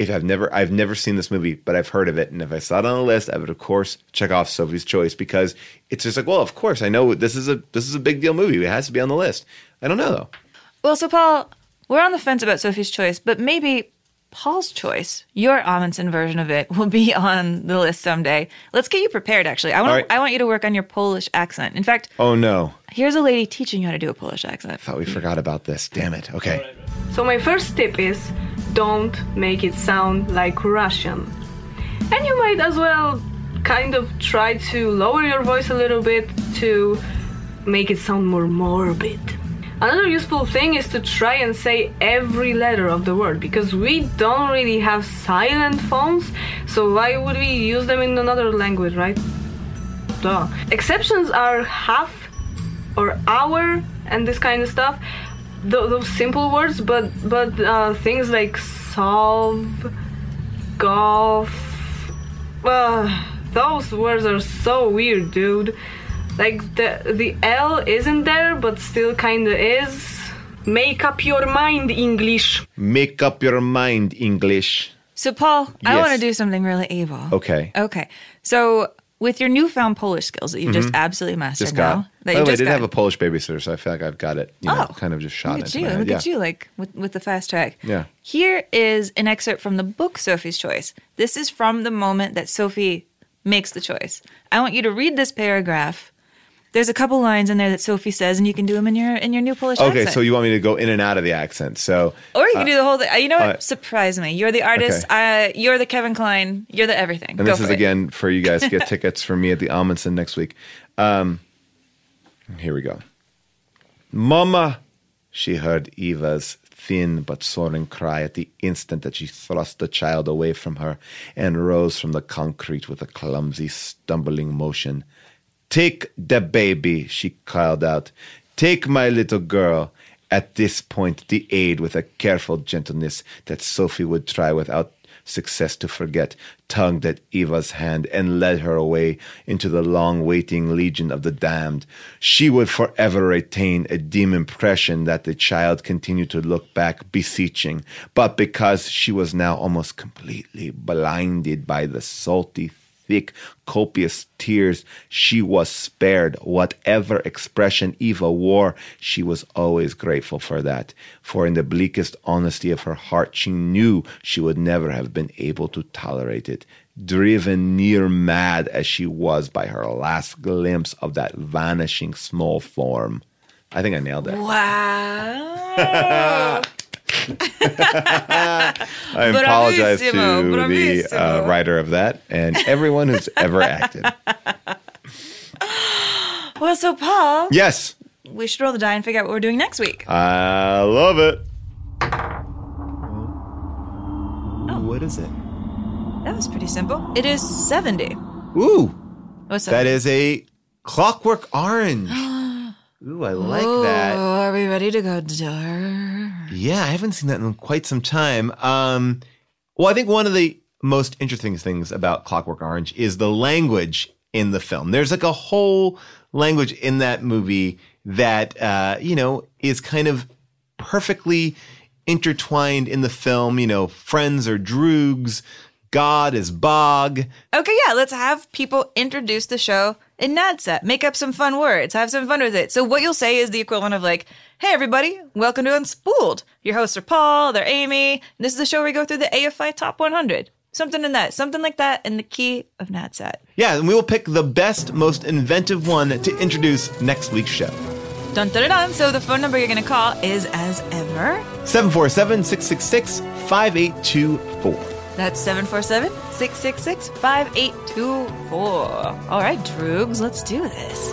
I've never seen this movie, but I've heard of it. And if I saw it on the list, I would, of course, check off Sophie's Choice because it's just like, well, of course, I know this is a big deal movie. It has to be on the list. I don't know, though. Well, so, Paul, we're on the fence about Sophie's Choice, but maybe Paul's Choice, your Amundsen version of it, will be on the list someday. Let's get you prepared, actually. I want you to work on your Polish accent. In fact... Oh, no. Here's a lady teaching you how to do a Polish accent. I thought we forgot about this. Damn it. Okay. So my first tip is... don't make it sound like Russian. And you might as well kind of try to lower your voice a little bit to make it sound more morbid. Another useful thing is to try and say every letter of the word because we don't really have silent phones, so why would we use them in another language, right? Duh. Exceptions are half or hour and this kind of stuff. Those simple words, but things like solve, golf, those words are so weird, dude. Like the L isn't there, but still kinda is. Make up your mind, English. Make up your mind, English. So, Paul, yes. I want to do something really evil. Okay. So. With your newfound Polish skills that you've just absolutely mastered I did have a Polish babysitter, so I feel like I've got it, kind of just shot into my head. Look at you, like, with the fast track. Yeah. Here is an excerpt from the book Sophie's Choice. This is from the moment that Sophie makes the choice. I want you to read this paragraph. There's a couple lines in there that Sophie says, and you can do them in your new Polish accent. Okay, so you want me to go in and out of the accent. Or you can do the whole thing. You know what? Surprise me. You're the artist. Okay. You're the Kevin Klein. You're the everything. And this is, again, for you guys to get tickets for me at the Amundsen next week. Here we go. Mama, she heard Eva's thin but soaring cry at the instant that she thrust the child away from her and rose from the concrete with a clumsy, stumbling motion. Take the baby, she called out. Take my little girl. At this point, the aide, with a careful gentleness that Sophie would try without success to forget, tugged at Eva's hand and led her away into the long-waiting legion of the damned. She would forever retain a dim impression that the child continued to look back, beseeching, but because she was now almost completely blinded by the salty, thick, copious tears, she was spared whatever expression Eva wore. She was always grateful for that, for in the bleakest honesty of her heart, she knew she would never have been able to tolerate it. Driven near mad as she was by her last glimpse of that vanishing small form. I think I nailed it. Wow. I apologize to the writer of that and everyone who's ever acted. Well, so Paul. Yes. We should roll the die and figure out what we're doing next week. I love it. Oh. What is it? That was pretty simple. It is 70. Ooh. What's that? That is a Clockwork Orange. Ooh, I like that. Oh, are we ready to go dark? Yeah, I haven't seen that in quite some time. Well, I think one of the most interesting things about Clockwork Orange is the language in the film. There's like a whole language in that movie that, is kind of perfectly intertwined in the film. You know, friends are droogs, God is bog. Okay, yeah, let's have people introduce the show in Nadset. Make up some fun words. Have some fun with it. So what you'll say is the equivalent of like, hey, everybody, welcome to Unspooled. Your hosts are Paul, they're Amy. This is the show where we go through the AFI Top 100. Something like that in the key of Nadset. Yeah, and we will pick the best, most inventive one to introduce next week's show. Dun-dun-dun-dun. So the phone number you're going to call is, as ever, 747-666-5824. That's 747-666-5824. All right, droogs, let's do this.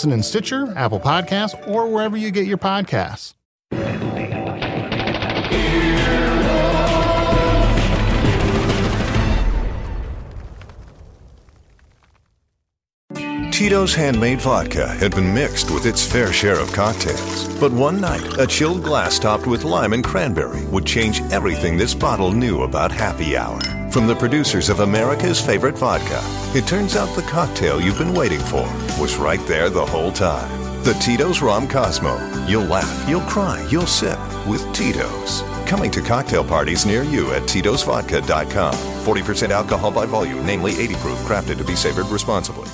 in Stitcher, Apple Podcasts, or wherever you get your podcasts. Tito's Handmade Vodka had been mixed with its fair share of cocktails. But one night, a chilled glass topped with lime and cranberry would change everything this bottle knew about happy hour. From the producers of America's favorite vodka, it turns out the cocktail you've been waiting for was right there the whole time. The Tito's Rom Cosmo. You'll laugh, you'll cry, you'll sip with Tito's. Coming to cocktail parties near you at TitosVodka.com. 40% alcohol by volume, namely 80 proof, crafted to be savored responsibly.